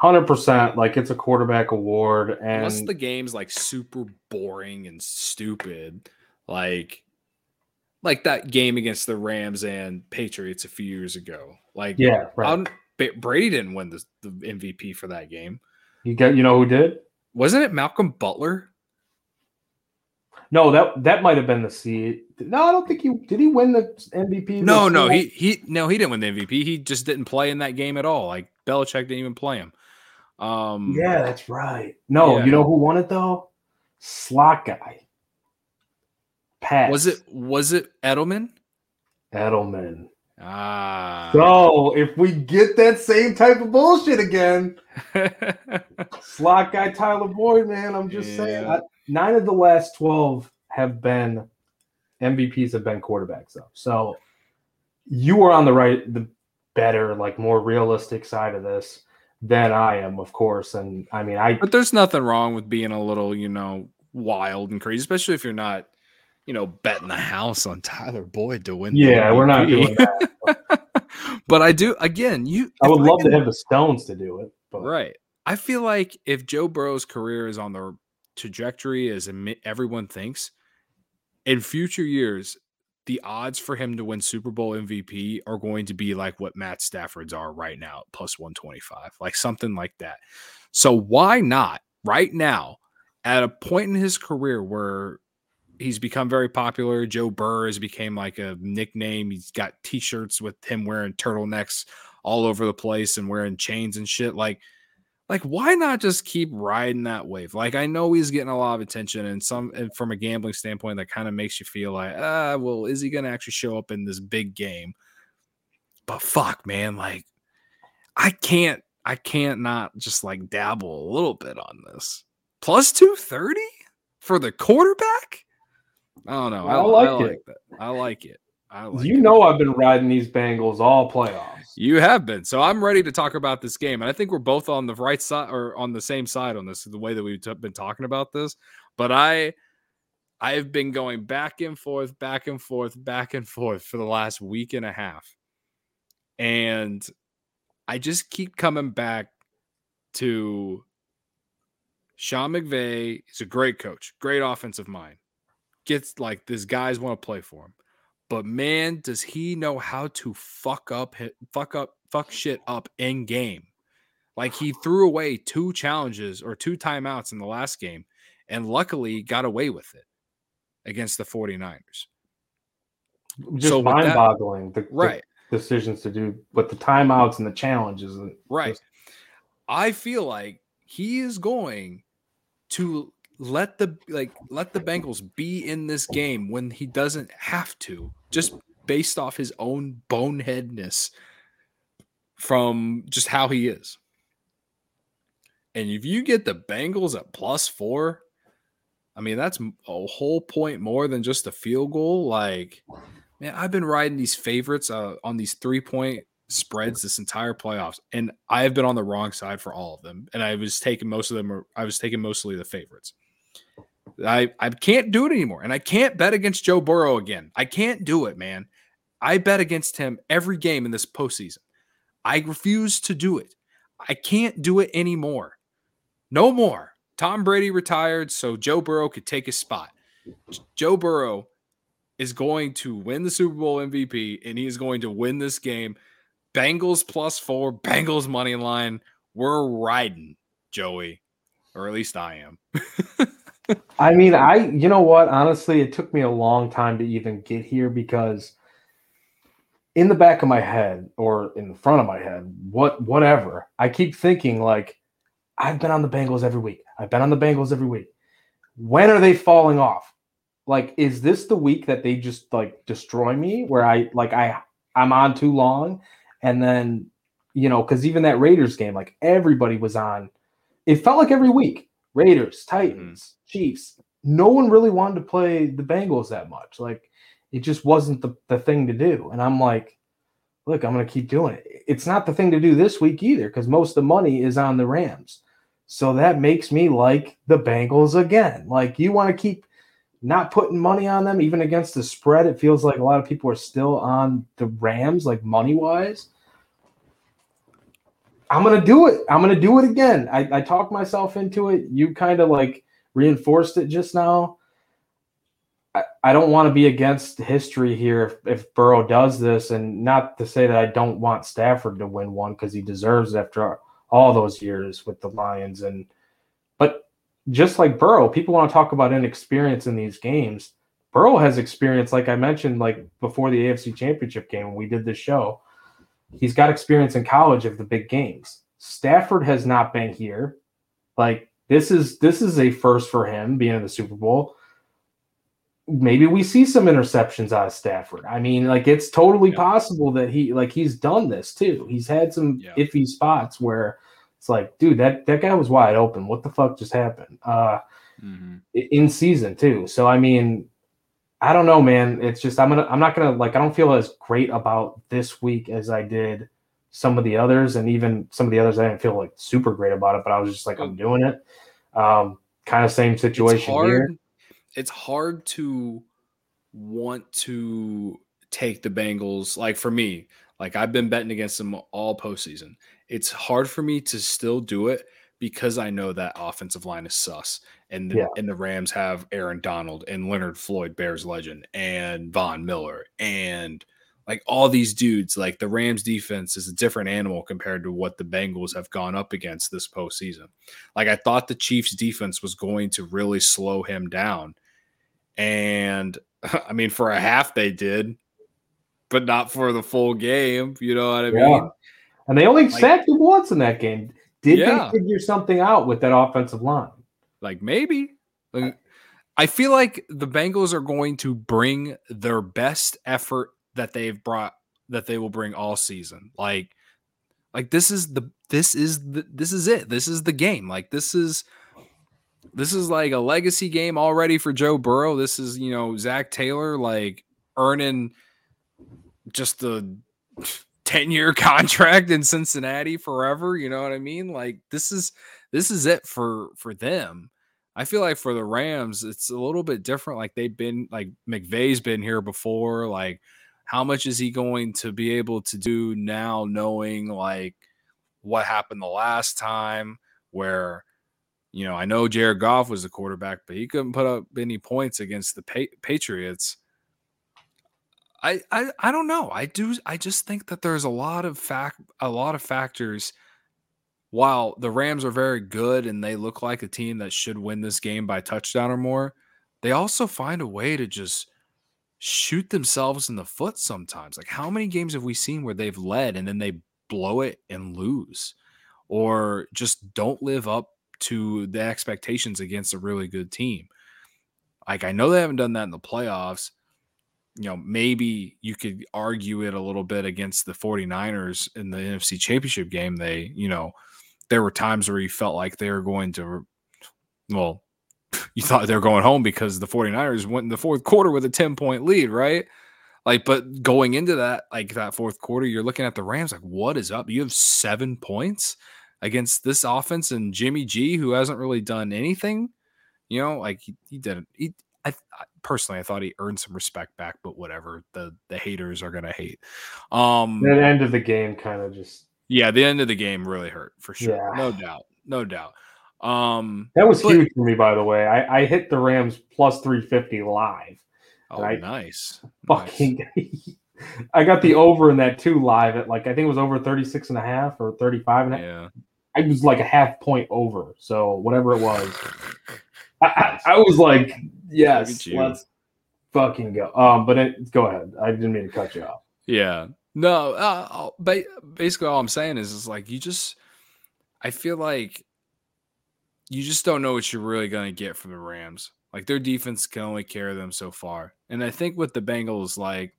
one hundred percent like it's a quarterback award. And unless the game's like super boring and stupid, like like that game against the Rams and Patriots a few years ago. Like, yeah, right. Brady didn't win the, the M V P for that game. You got, you know who did? Wasn't it Malcolm Butler? No, that that might have been the C. No, I don't think he did. He win the M V P. No, no, he he no, he didn't win the M V P. He just didn't play in that game at all. Like, Belichick didn't even play him. Um, yeah, that's right. No, yeah. You know who won it though? Slot guy. Pat. Was it was it Edelman? Edelman. Ah. So if we get that same type of bullshit again, slot guy Tyler Boyd, man. I'm just yeah. saying. I, nine of the last twelve have been M V Ps have been quarterbacks, though. So you are on the right, the better, like more realistic side of this than I am, of course. And I mean, I. But there's nothing wrong with being a little, you know, wild and crazy, especially if you're not, you know, betting the house on Tyler Boyd to win. Yeah, we're not doing that. But I do, again, you. I would love I can, to have the stones to do it. But. Right. I feel like if Joe Burrow's career is on the trajectory as everyone thinks, in future years, the odds for him to win Super Bowl M V P are going to be like what Matt Stafford's are right now, plus one twenty-five, like something like that. So why not right now at a point in his career where he's become very popular? Joe Burr has become like a nickname. He's got T-shirts with him wearing turtlenecks all over the place and wearing chains and shit. Like, Like, why not just keep riding that wave? Like, I know he's getting a lot of attention, and some, and from a gambling standpoint, that kind of makes you feel like, ah, well, is he going to actually show up in this big game? But fuck, man, like, I can't, I can't not just like dabble a little bit on this. Plus two thirty for the quarterback? I don't know. I, I like I like it. That. I like it. I like you it. know I've been riding these Bengals all playoffs. You have been. So I'm ready to talk about this game. And I think we're both on the right side or on the same side on this, the way that we've t- been talking about this. But I I have been going back and forth, back and forth, back and forth for the last week and a half. And I just keep coming back to Sean McVay. He's a great coach, great offensive mind. Gets like these guys want to play for him. But man, does he know how to fuck up, fuck up, fuck shit up in game? Like, he threw away two challenges or two timeouts in the last game, and luckily got away with it against the 49ers. Just so mind-boggling, that, the, right. the decisions to do with the timeouts and the challenges. Right. Just... I feel like he is going to. Let the like let the Bengals be in this game when he doesn't have to, just based off his own boneheadness from just how he is. And if you get the Bengals at plus four, I mean, that's a whole point more than just a field goal. Like, man, I've been riding these favorites uh, on these three-point spreads this entire playoffs, and I have been on the wrong side for all of them. And I was taking most of them. Or I was taking mostly the favorites. I, I can't do it anymore. And I can't bet against Joe Burrow again. I can't do it, man. I bet against him every game in this postseason. I refuse to do it. I can't do it anymore. No more. Tom Brady retired, so Joe Burrow could take his spot. Joe Burrow is going to win the Super Bowl M V P, and he is going to win this game. Bengals plus four, Bengals money line. We're riding, Joey. Or at least I am. I mean, I, you know what? Honestly, it took me a long time to even get here because in the back of my head or in the front of my head, what, whatever, I keep thinking like, I've been on the Bengals every week. I've been on the Bengals every week. When are they falling off? Like, is this the week that they just like destroy me where I, like I, I'm on too long? And then, you know, because even that Raiders game, like everybody was on, it felt like every week. Raiders, Titans, mm-hmm. Chiefs. No one really wanted to play the Bengals that much. Like, it just wasn't the, the thing to do. And I'm like, look, I'm going to keep doing it. It's not the thing to do this week either because most of the money is on the Rams. So that makes me like the Bengals again. Like, you want to keep not putting money on them, even against the spread. It feels like a lot of people are still on the Rams, like money-wise. I'm going to do it. I'm going to do it again. I, I talked myself into it. You kind of like reinforced it just now. I, I don't want to be against history here if, if Burrow does this, and not to say that I don't want Stafford to win one, because he deserves it after all those years with the Lions. And but just like Burrow, people want to talk about inexperience in these games. Burrow has experience, like I mentioned, like before the A F C Championship game when we did this show. He's got experience in college of the big games. Stafford has not been here. Like, this is this is a first for him, being in the Super Bowl. Maybe we see some interceptions out of Stafford. I mean, like, it's totally yeah. possible that he, like, he's done this too. He's had some yeah. iffy spots where it's like, dude, that, that guy was wide open. What the fuck just happened? Uh, mm-hmm. In season too. So, I mean, I don't know, man. It's just I'm gonna I'm not gonna like I don't feel as great about this week as I did some of the others, and even some of the others I didn't feel like super great about it, but I was just like, I'm doing it. Um, kind of same situation it's hard, here. It's hard to want to take the Bengals. Like for me, like I've been betting against them all postseason. It's hard for me to still do it, because I know that offensive line is sus, and the, yeah. and the Rams have Aaron Donald and Leonard Floyd, Bears legend, and Von Miller, and like all these dudes. Like the Rams defense is a different animal compared to what the Bengals have gone up against this postseason. Like I thought the Chiefs defense was going to really slow him down, and I mean for a half they did, but not for the full game. You know what I yeah. mean? And they only sacked him once in that game. Did yeah. they figure something out with that offensive line? Like maybe. Like, I feel like the Bengals are going to bring their best effort that they've brought, that they will bring all season. Like, like this is the this is the, this is it. This is the game. Like this is this is like a legacy game already for Joe Burrow. This is, you know, Zach Taylor like earning just the ten-year contract in Cincinnati forever. You know what I mean? Like this is, this is it for, for them. I feel like for the Rams, it's a little bit different. Like they've been like McVay's been here before. Like how much is he going to be able to do now, knowing like what happened the last time where, you know, I know Jared Goff was the quarterback, but he couldn't put up any points against the pa- Patriots. I, I I don't know. I do. I just think that there's a lot of fact, a lot of factors. While the Rams are very good and they look like a team that should win this game by touchdown or more, they also find a way to just shoot themselves in the foot sometimes. Like how many games have we seen where they've led and then they blow it and lose, or just don't live up to the expectations against a really good team? Like I know they haven't done that in the playoffs. You know, maybe you could argue it a little bit against the 49ers in the N F C Championship game. They, you know, there were times where you felt like they were going to, well, you thought they were going home because the 49ers went in the fourth quarter with a ten-point lead, right? Like, but going into that, like that fourth quarter, you're looking at the Rams like, what is up? You have seven points against this offense and Jimmy G, who hasn't really done anything. You know, like he, he didn't. He, I, I personally, I thought he earned some respect back, but whatever. The the haters are gonna hate. Um, the end of the game kind of just yeah. The end of the game really hurt for sure, yeah. no doubt, no doubt. Um, that was but, huge for me, by the way. I, I hit the Rams plus three fifty live. Oh, I nice! Fucking, nice. I got the over in that too live at like I think it was over thirty-six and a half or thirty-five and a half. Yeah, I was like a half point over, so whatever it was. I, I, I was like, yes, let's fucking go. Um, but it, go ahead. I didn't mean to cut you off. Yeah. No, uh, ba- basically all I'm saying is, is like you just – I feel like you just don't know what you're really going to get from the Rams. Like their defense can only carry them so far. And I think with the Bengals, like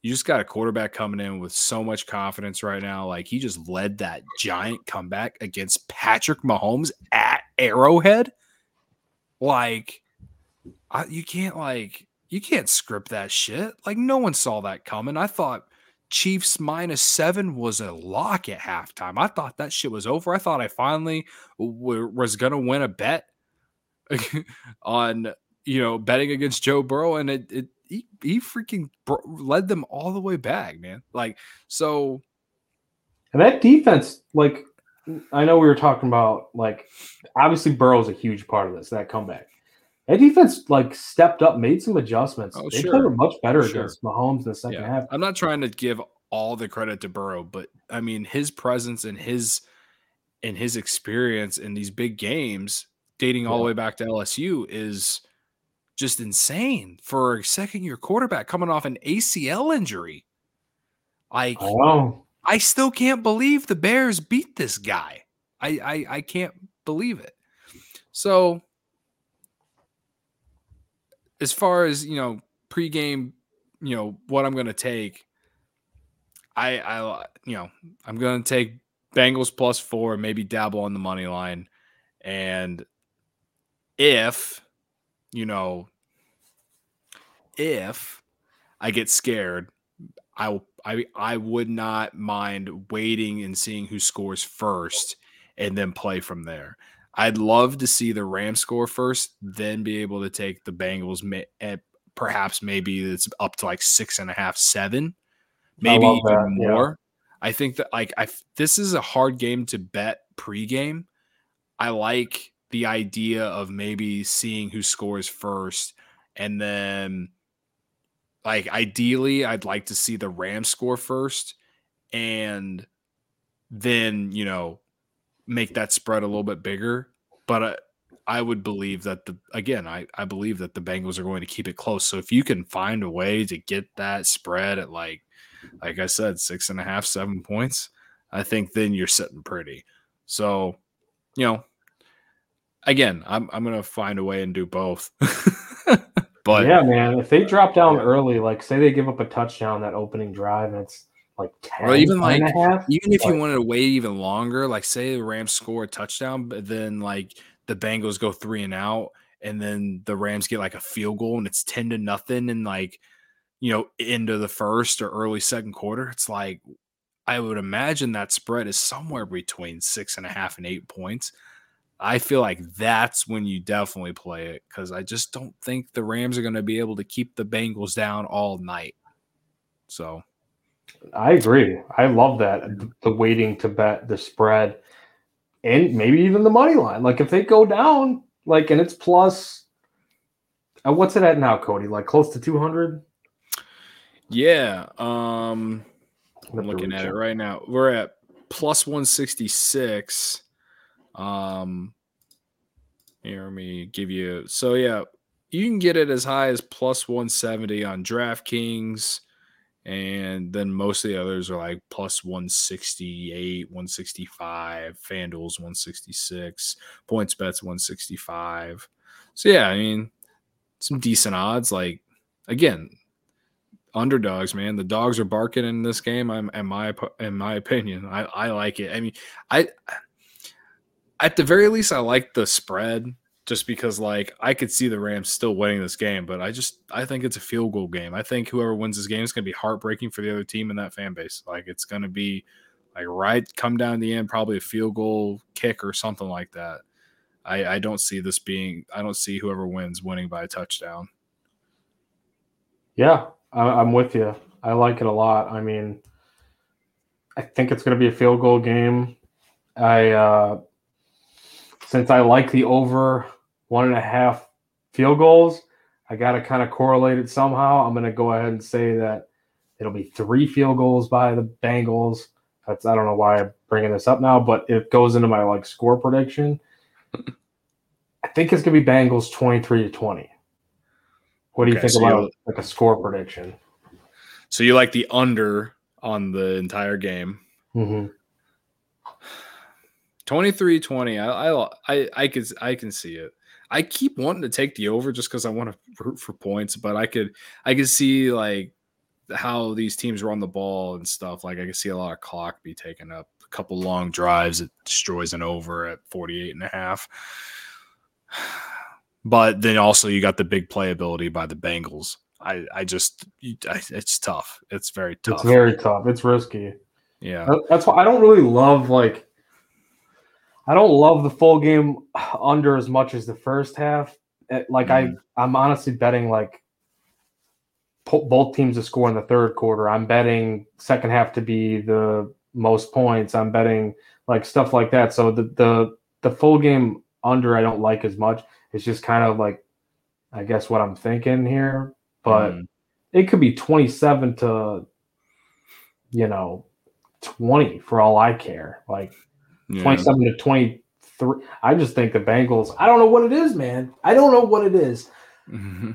you just got a quarterback coming in with so much confidence right now. Like he just led that giant comeback against Patrick Mahomes at Arrowhead. Like, I, you can't like you can't script that shit. Like, no one saw that coming. I thought Chiefs minus seven was a lock at halftime. I thought that shit was over. I thought I finally w- was going to win a bet on, you know, betting against Joe Burrow. And it, it he, he freaking bro- led them all the way back, man. Like, so. And that defense, like, I know we were talking about, like, obviously Burrow's a huge part of this, that comeback. That defense, like, stepped up, made some adjustments. Oh, they sure. played much better sure. against Mahomes in the second yeah. half. I'm not trying to give all the credit to Burrow, but, I mean, his presence and his and his experience in these big games dating yeah. all the way back to L S U is just insane for a second-year quarterback coming off an A C L injury. Like, oh. I still can't believe the Bears beat this guy. I, I, I can't believe it. So, as far as, you know, pregame, you know, what I'm going to take, I, I, you know, I'm going to take Bengals plus four, maybe dabble on the money line. And if, you know, if I get scared, I will I I would not mind waiting and seeing who scores first and then play from there. I'd love to see the Rams score first, then be able to take the Bengals at perhaps maybe it's up to like six and a half, seven, maybe even that. more. Yeah. I think that like I this is a hard game to bet pregame. I like the idea of maybe seeing who scores first and then like, ideally, I'd like to see the Rams score first and then, you know, make that spread a little bit bigger. But I, I would believe that, the again, I, I believe that the Bengals are going to keep it close. So if you can find a way to get that spread at, like, like I said, six and a half, seven points, I think then you're sitting pretty. So, you know, again, I'm I'm going to find a way and do both. But yeah, man, if they drop down yeah. early, like say they give up a touchdown that opening drive, and it's like ten, or even like half, even if like, you wanted to wait even longer, like say the Rams score a touchdown, but then like the Bengals go three and out, and then the Rams get like a field goal, and it's ten to nothing, and like you know into the first or early second quarter, it's like I would imagine that spread is somewhere between six and a half and eight points. I feel like that's when you definitely play it because I just don't think the Rams are going to be able to keep the Bengals down all night. So I agree. I love that. The waiting to bet the spread and maybe even the money line. Like if they go down, like, and it's plus, uh, what's it at now, Cody? Like close to two hundred? Yeah. Um, I'm looking at it right now. We're at plus one sixty-six. Um, here, let me give you. So, yeah, you can get it as high as plus one seventy on DraftKings. And then most of the others are like plus one sixty-eight, one sixty-five, FanDuel's one sixty-six, PointsBet's one sixty-five. So, yeah, I mean, some decent odds. Like, again, underdogs, man. The dogs are barking in this game, I'm, in my, in my opinion. I, I like it. I mean, I... At the very least, I like the spread just because, like, I could see the Rams still winning this game, but I just I think it's a field goal game. I think whoever wins this game is going to be heartbreaking for the other team and that fan base. Like, it's going to be, like, right come down the end, probably a field goal kick or something like that. I, I don't see this being – I don't see whoever wins winning by a touchdown. Yeah, I'm with you. I like it a lot. I mean, I think it's going to be a field goal game. I – uh Since I like the over one and a half field goals, I got to kind of correlate it somehow. I'm going to go ahead and say that it'll be three field goals by the Bengals. That's I don't know why I'm bringing this up now, but it goes into my like score prediction. I think it's going to be Bengals twenty-three to twenty. What do okay, you think so about like a score prediction? So you like the under on the entire game? Mm-hmm. twenty-three twenty, I, I, I, could, I can see it. I keep wanting to take the over just because I want to root for points, but I could I could see like how these teams run the ball and stuff. Like I could see a lot of clock be taken up. A couple long drives, it destroys an over at forty-eight and a half. But then also you got the big playability by the Bengals. I, I just I, it's tough. It's very tough. It's very tough. It's risky. Yeah, that's why I don't really love like I don't love the full game under as much as the first half. Like mm. I I'm honestly betting like po- both teams to score in the third quarter. I'm betting second half to be the most points. I'm betting like stuff like that. So the the the full game under I don't like as much. It's just kind of like I guess what I'm thinking here, but mm. it could be twenty-seven to, you know, twenty for all I care. Like yeah. twenty-seven to twenty-three. I just think the Bengals, I don't know what it is, man. I don't know what it is. Mm-hmm.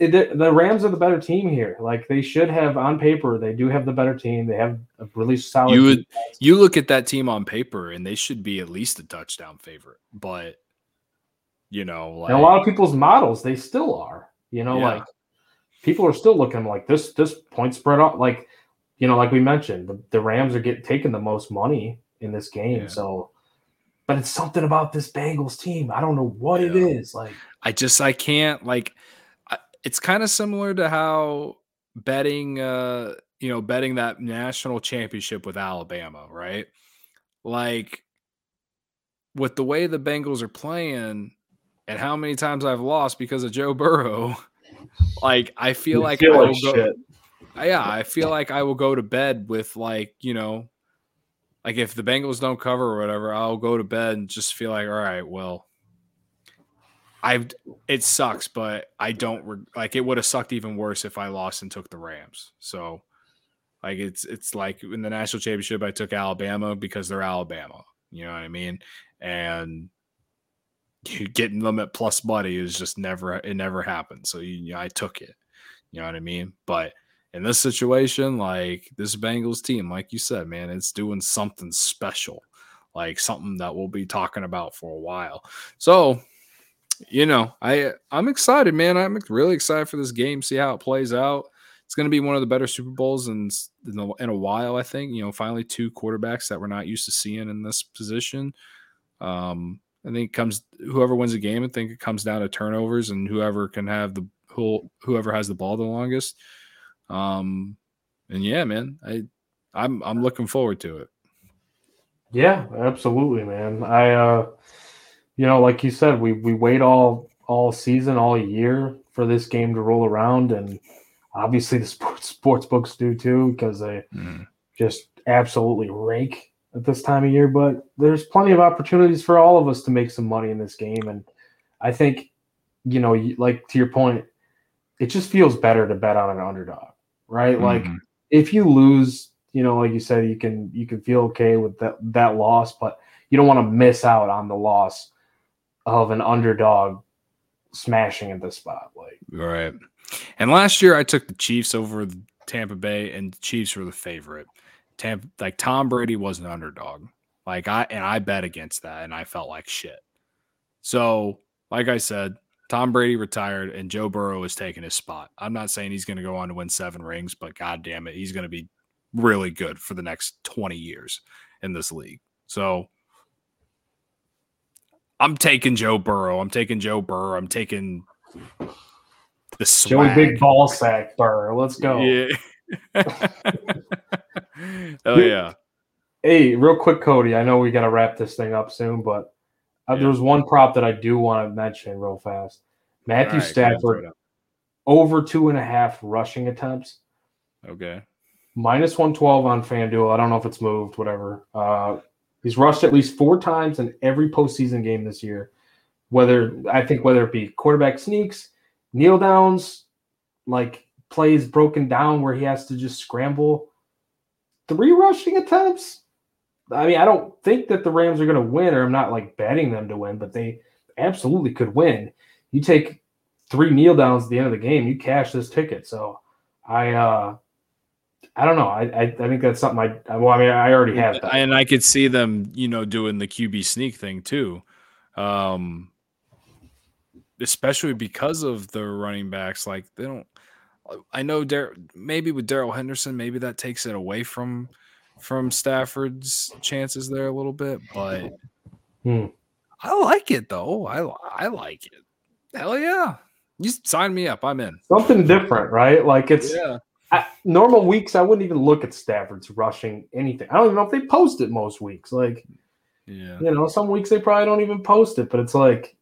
It, the, the Rams are the better team here. Like they should have on paper. They do have the better team. They have a really solid. You would, you look at that team on paper and they should be at least a touchdown favorite, but you know, like and a lot of people's models, they still are, you know, yeah. like people are still looking like this, this point spread up. Like, you know, like we mentioned, the, the Rams are getting taking the most money in this game. Yeah. So, but it's something about this Bengals team. I don't know what yeah. it is. Like, I just, I can't like, I, it's kind of similar to how betting, uh, you know, betting that national championship with Alabama, right? Like with the way the Bengals are playing, and how many times I've lost because of Joe Burrow, like I feel you like feel I will like go, yeah, I feel like I will go to bed with like, you know, like if the Bengals don't cover or whatever, I'll go to bed and just feel like, all right, well, I've it sucks, but I don't like it would have sucked even worse if I lost and took the Rams. So like it's it's like in the national championship, I took Alabama because they're Alabama. You know what I mean? And getting them at plus money is just never, it never happened. So you know, I took it, you know what I mean? But in this situation, like this Bengals team, like you said, man, it's doing something special, like something that we'll be talking about for a while. So, you know, I, I'm excited, man. I'm really excited for this game. See how it plays out. It's going to be one of the better Super Bowls in, in, a, in a while, I think, you know, finally two quarterbacks that we're not used to seeing in this position. Um, I think it comes whoever wins the game. I think it comes down to turnovers and whoever can have the who whoever has the ball the longest. Um, and yeah, man, I I'm I'm looking forward to it. Yeah, absolutely, man. I uh, you know, like you said, we we wait all all season, all year for this game to roll around, and obviously the sports sports books do too because they mm. just absolutely rake at this time of year, but there's plenty of opportunities for all of us to make some money in this game. And I think, you know, like to your point, it just feels better to bet on an underdog, right? Mm-hmm. Like if you lose, you know, like you said, you can, you can feel okay with that, that loss, but you don't want to miss out on the loss of an underdog smashing in the spot. Like, right. And last year I took the Chiefs over Tampa Bay and the Chiefs were the favorite. Tampa, like Tom Brady was an underdog, like I and I bet against that, and I felt like shit. So, like I said, Tom Brady retired, and Joe Burrow is taking his spot. I'm not saying he's going to go on to win seven rings, but goddamn it, he's going to be really good for the next twenty years in this league. So, I'm taking Joe Burrow. I'm taking Joe Burrow. I'm taking the swag. Joe Big Ball Sack Burrow. Let's go. Yeah. Oh yeah. Hey, real quick, Cody. I know we got to wrap this thing up soon, but uh, yeah. there's one prop that I do want to mention real fast. Matthew right, Stafford over two and a half rushing attempts. Okay. Minus one twelve on FanDuel. I don't know if it's moved. Whatever. Uh, he's rushed at least four times in every postseason game this year. Whether I think whether it be quarterback sneaks, kneel downs, like plays broken down where he has to just scramble. Three rushing attempts? I mean, I don't think that the Rams are going to win, or I'm not, like, betting them to win, but they absolutely could win. You take three kneel downs at the end of the game, you cash this ticket. So I uh, I don't know. I, I, I think that's something I – well, I mean, I already have that. And I could see them, you know, doing the Q B sneak thing too, um, especially because of the running backs. Like, they don't – I know Dar- maybe with Darrell Henderson, maybe that takes it away from from Stafford's chances there a little bit, but hmm. I like it though. I I like it. Hell yeah. You sign me up. I'm in. Something different, right? Like it's yeah. I, normal weeks. I wouldn't even look at Stafford's rushing anything. I don't even know if they post it most weeks. Like, yeah, you know, some weeks they probably don't even post it. But it's like,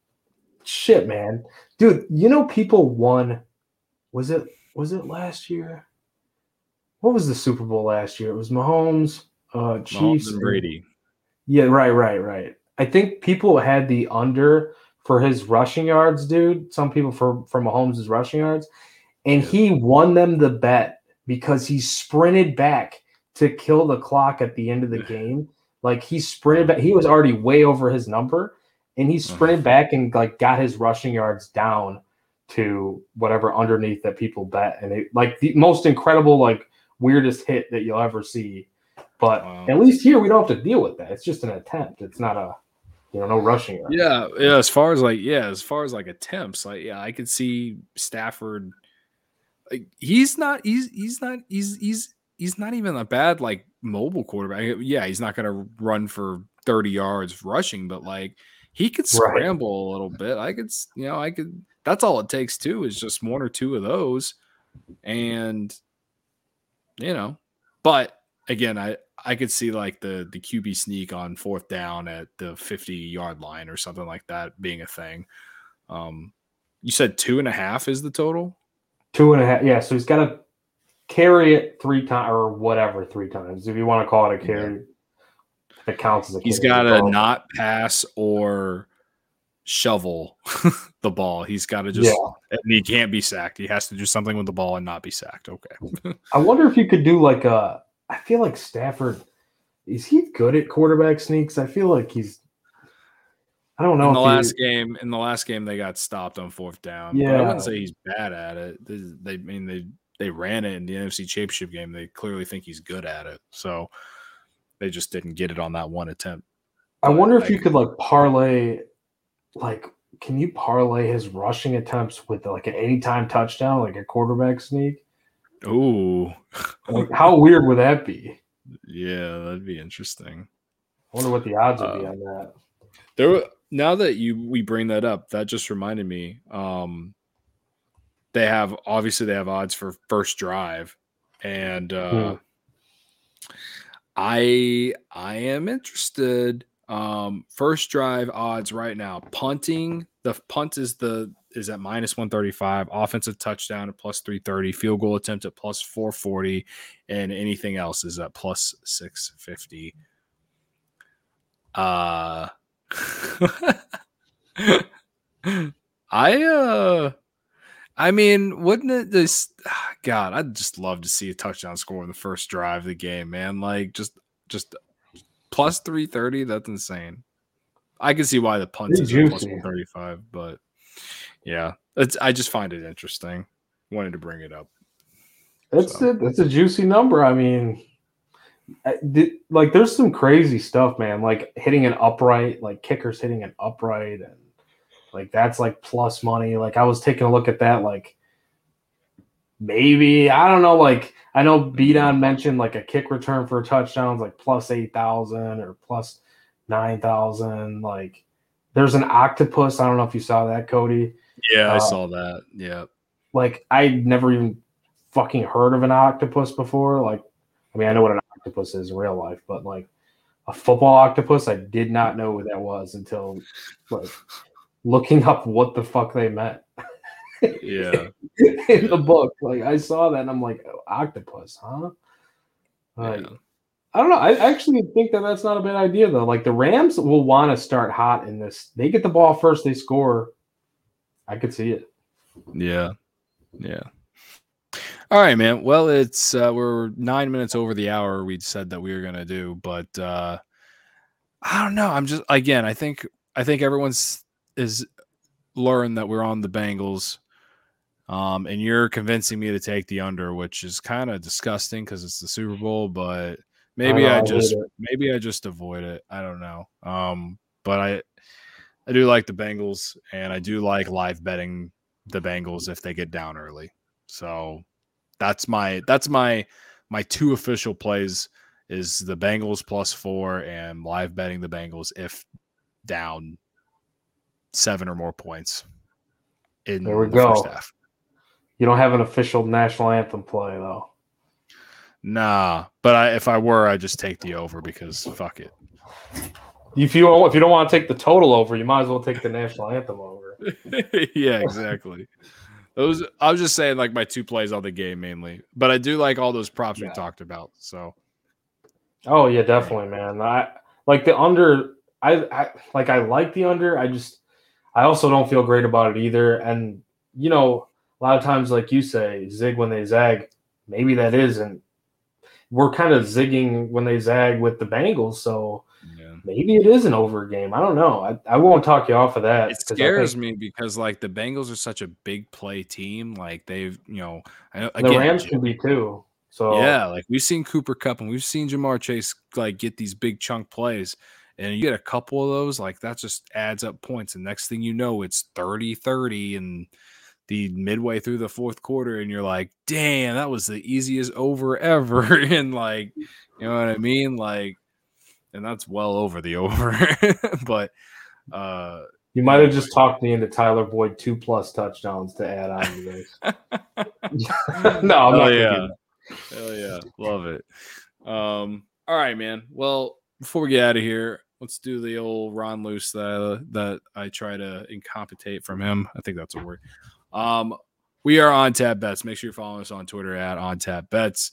shit, man, dude. You know, people won. Was it was it last year? What was the Super Bowl last year? It was Mahomes, uh, Chiefs, Mahomes and Brady. Yeah, right, right, right. I think people had the under for his rushing yards, dude. Some people for, for Mahomes' rushing yards. And he won them the bet because he sprinted back to kill the clock at the end of the game. Like, he sprinted back. He was already way over his number. And he sprinted back and, like, got his rushing yards down to whatever underneath that people bet. And, it, like, the most incredible, like, weirdest hit that you'll ever see. But wow. At least here we don't have to deal with that. It's just an attempt. It's not a, you know, no rushing. Right? Yeah, yeah. As far as like, yeah, as far as like attempts, like, yeah, I could see Stafford. Like, he's not. He's he's not. He's he's he's not even a bad like mobile quarterback. Yeah, he's not going to run for thirty yards rushing, but like he could scramble right. a little bit. I could, you know, I could. That's all it takes too is just one or two of those, and you know, but. Again, I, I could see like the, the Q B sneak on fourth down at the fifty-yard line or something like that being a thing. Um, you said two and a half is the total? Two and a half, yeah. So he's got to carry it three times or whatever three times. If you want to call it a carry, yeah. It counts as a carry. He's got to not pass or shovel the ball. He's got to just yeah. – he can't be sacked. He has to do something with the ball and not be sacked. Okay. I wonder if you could do like a – I feel like Stafford, is he good at quarterback sneaks? I feel like he's, I don't know. In the if last he, game, in the last game, they got stopped on fourth down. Yeah, but I wouldn't say he's bad at it. They, they I mean they they ran it in the N F C Championship game. They clearly think he's good at it, so they just didn't get it on that one attempt. I wonder if I, you could like parlay, like, can you parlay his rushing attempts with like an anytime touchdown, like a quarterback sneak? Ooh. Like, how weird would that be? Yeah, that'd be interesting. I wonder what the odds would uh, be on that. There were, now that you we bring that up, that just reminded me. Um, they have obviously they have odds for first drive, and uh, hmm. I I am interested. Um, first drive odds right now. Punting the punt is the. Is at minus one thirty-five, offensive touchdown at plus three thirty, field goal attempt at plus four forty, and anything else is at plus six fifty. Uh, I, uh, I mean, wouldn't it this God, I'd just love to see a touchdown score in the first drive of the game, man. Like just, just plus three thirty. That's insane. I can see why the punt is at plus one thirty-five, but yeah, it's, I just find it interesting. Wanted to bring it up. That's so. it. That's a juicy number. I mean, I did, like, there's some crazy stuff, man. Like hitting an upright, like kickers hitting an upright, and like that's like plus money. Like I was taking a look at that. Like maybe I don't know. Like I know B-Don mentioned like a kick return for touchdowns, like plus eight thousand or plus nine thousand, like. There's an octopus. I don't know if you saw that, Cody. Yeah, uh, I saw that. Yeah. Like, I'd never even fucking heard of an octopus before. Like, I mean, I know what an octopus is in real life, but, like, a football octopus, I did not know what that was until, like, looking up what the fuck they meant. Yeah. In the book. Like, I saw that, and I'm like, oh, octopus, huh? Like, yeah. I don't know. I actually think that that's not a bad idea, though. Like, the Rams will want to start hot in this. They get the ball first. They score. I could see it. Yeah. Yeah. All right, man. Well, it's uh, we're nine minutes over the hour we said that we were going to do. But uh, I don't know. I'm just – again, I think I think everyone's is learned that we're on the Bengals. Um, and you're convincing me to take the under, which is kind of disgusting because it's the Super Bowl, but – Maybe I, I just maybe I just avoid it. I don't know. Um, but I I do like the Bengals, and I do like live betting the Bengals if they get down early. So that's my that's my my two official plays is the Bengals plus four and live betting the Bengals if down seven or more points. in there we the go. first half. You don't have an official national anthem play, though. Nah, but I, if I were, I'd just take the over because fuck it. If you if you don't want to take the total over, you might as well take the national anthem over. Yeah, exactly. Those I was just saying, like, my two plays on the game mainly, but I do like all those props yeah. we talked about. So, oh yeah, definitely, man. I like the under. I, I like I like the under. I just I also don't feel great about it either. And you know, a lot of times, like you say, zig when they zag. Maybe that is, and we're kind of zigging when they zag with the Bengals. So. Maybe it is an over game. I don't know. I, I won't talk you off of that. It scares think, me because, like, the Bengals are such a big play team. Like, they've, you know. I, again, the Rams could be too. So yeah, like, we've seen Cooper Kupp and we've seen Jamar Chase, like, get these big chunk plays. And you get a couple of those, like, that just adds up points. And next thing you know, it's thirty thirty and the midway through the fourth quarter. And you're like, damn, that was the easiest over ever. And, like, you know what I mean? Like. And that's well over the over, but uh, you might have just talked me into Tyler Boyd two plus touchdowns to add on to this. No, I'm not yeah, hell yeah, love it. Um, all right, man. Well, before we get out of here, let's do the old Ron Luce that that I try to incompetente from him. I think that's a word. Um, we are on Tap Bets. Make sure you're following us on Twitter at ontapbets.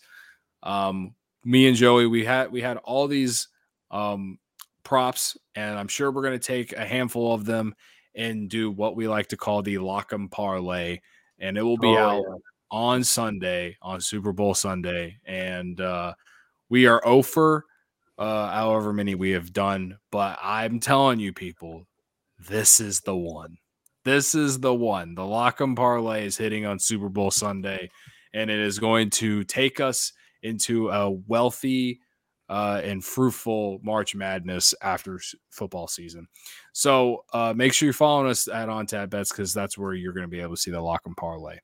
Um, me and Joey, we had we had all these. Um, props, and I'm sure we're going to take a handful of them and do what we like to call the lock 'em parlay, and it will be oh, out yeah. on Sunday, on Super Bowl Sunday, and uh, we are zero for uh, however many we have done, but I'm telling you, people, this is the one. This is the one. The lock 'em parlay is hitting on Super Bowl Sunday, and it is going to take us into a wealthy Uh, and fruitful March Madness after s- football season. So uh, make sure you're following us at OnTapBets because that's where you're going to be able to see the lock and parlay.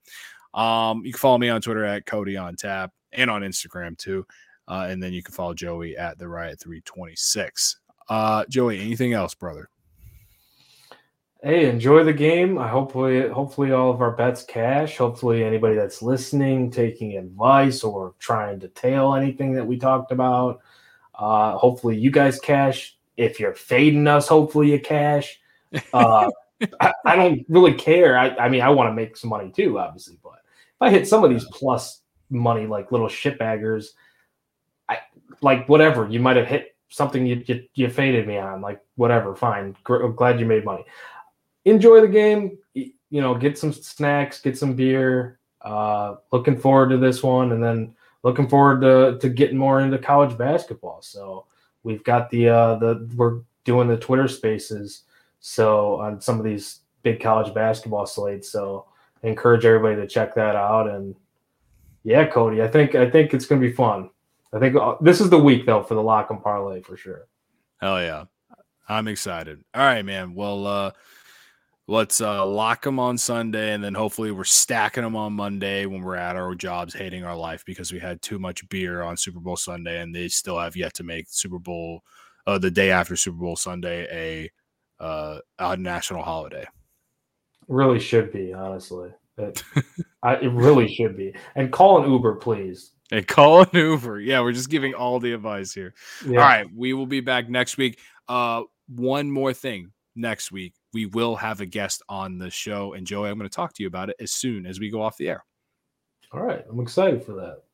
Um, you can follow me on Twitter at CodyOnTap and on Instagram too. Uh, and then you can follow Joey at The Riot three twenty-six. Uh, Joey, anything else, brother? Hey, enjoy the game. I hopefully, hopefully all of our bets cash. Hopefully anybody that's listening, taking advice or trying to tail anything that we talked about. Uh, hopefully you guys cash. If you're fading us, hopefully you cash. Uh, I, I don't really care. I, I mean, I want to make some money too, obviously. But if I hit some of these plus money, like little shitbaggers, I like whatever. You might have hit something you, you you faded me on, like whatever. Fine, Gr- glad you made money. Enjoy the game, you know, get some snacks, get some beer, uh, looking forward to this one. And then looking forward to, to getting more into college basketball. So we've got the, uh, the, we're doing the Twitter spaces. So on some of these big college basketball slates. So I encourage everybody to check that out. And yeah, Cody, I think, I think it's going to be fun. I think uh, this is the week though, for the lock and parlay for sure. Hell yeah. I'm excited. All right, man. Well, uh, Let's uh, lock them on Sunday, and then hopefully we're stacking them on Monday when we're at our jobs hating our life because we had too much beer on Super Bowl Sunday, and they still have yet to make Super Bowl uh, the day after Super Bowl Sunday a, uh, a national holiday. Really should be, honestly. It, I, it really should be. And call an Uber, please. And call an Uber. Yeah, we're just giving all the advice here. Yeah. All right, we will be back next week. Uh, one more thing next week. We will have a guest on the show. And, Joey, I'm going to talk to you about it as soon as we go off the air. All right. I'm excited for that.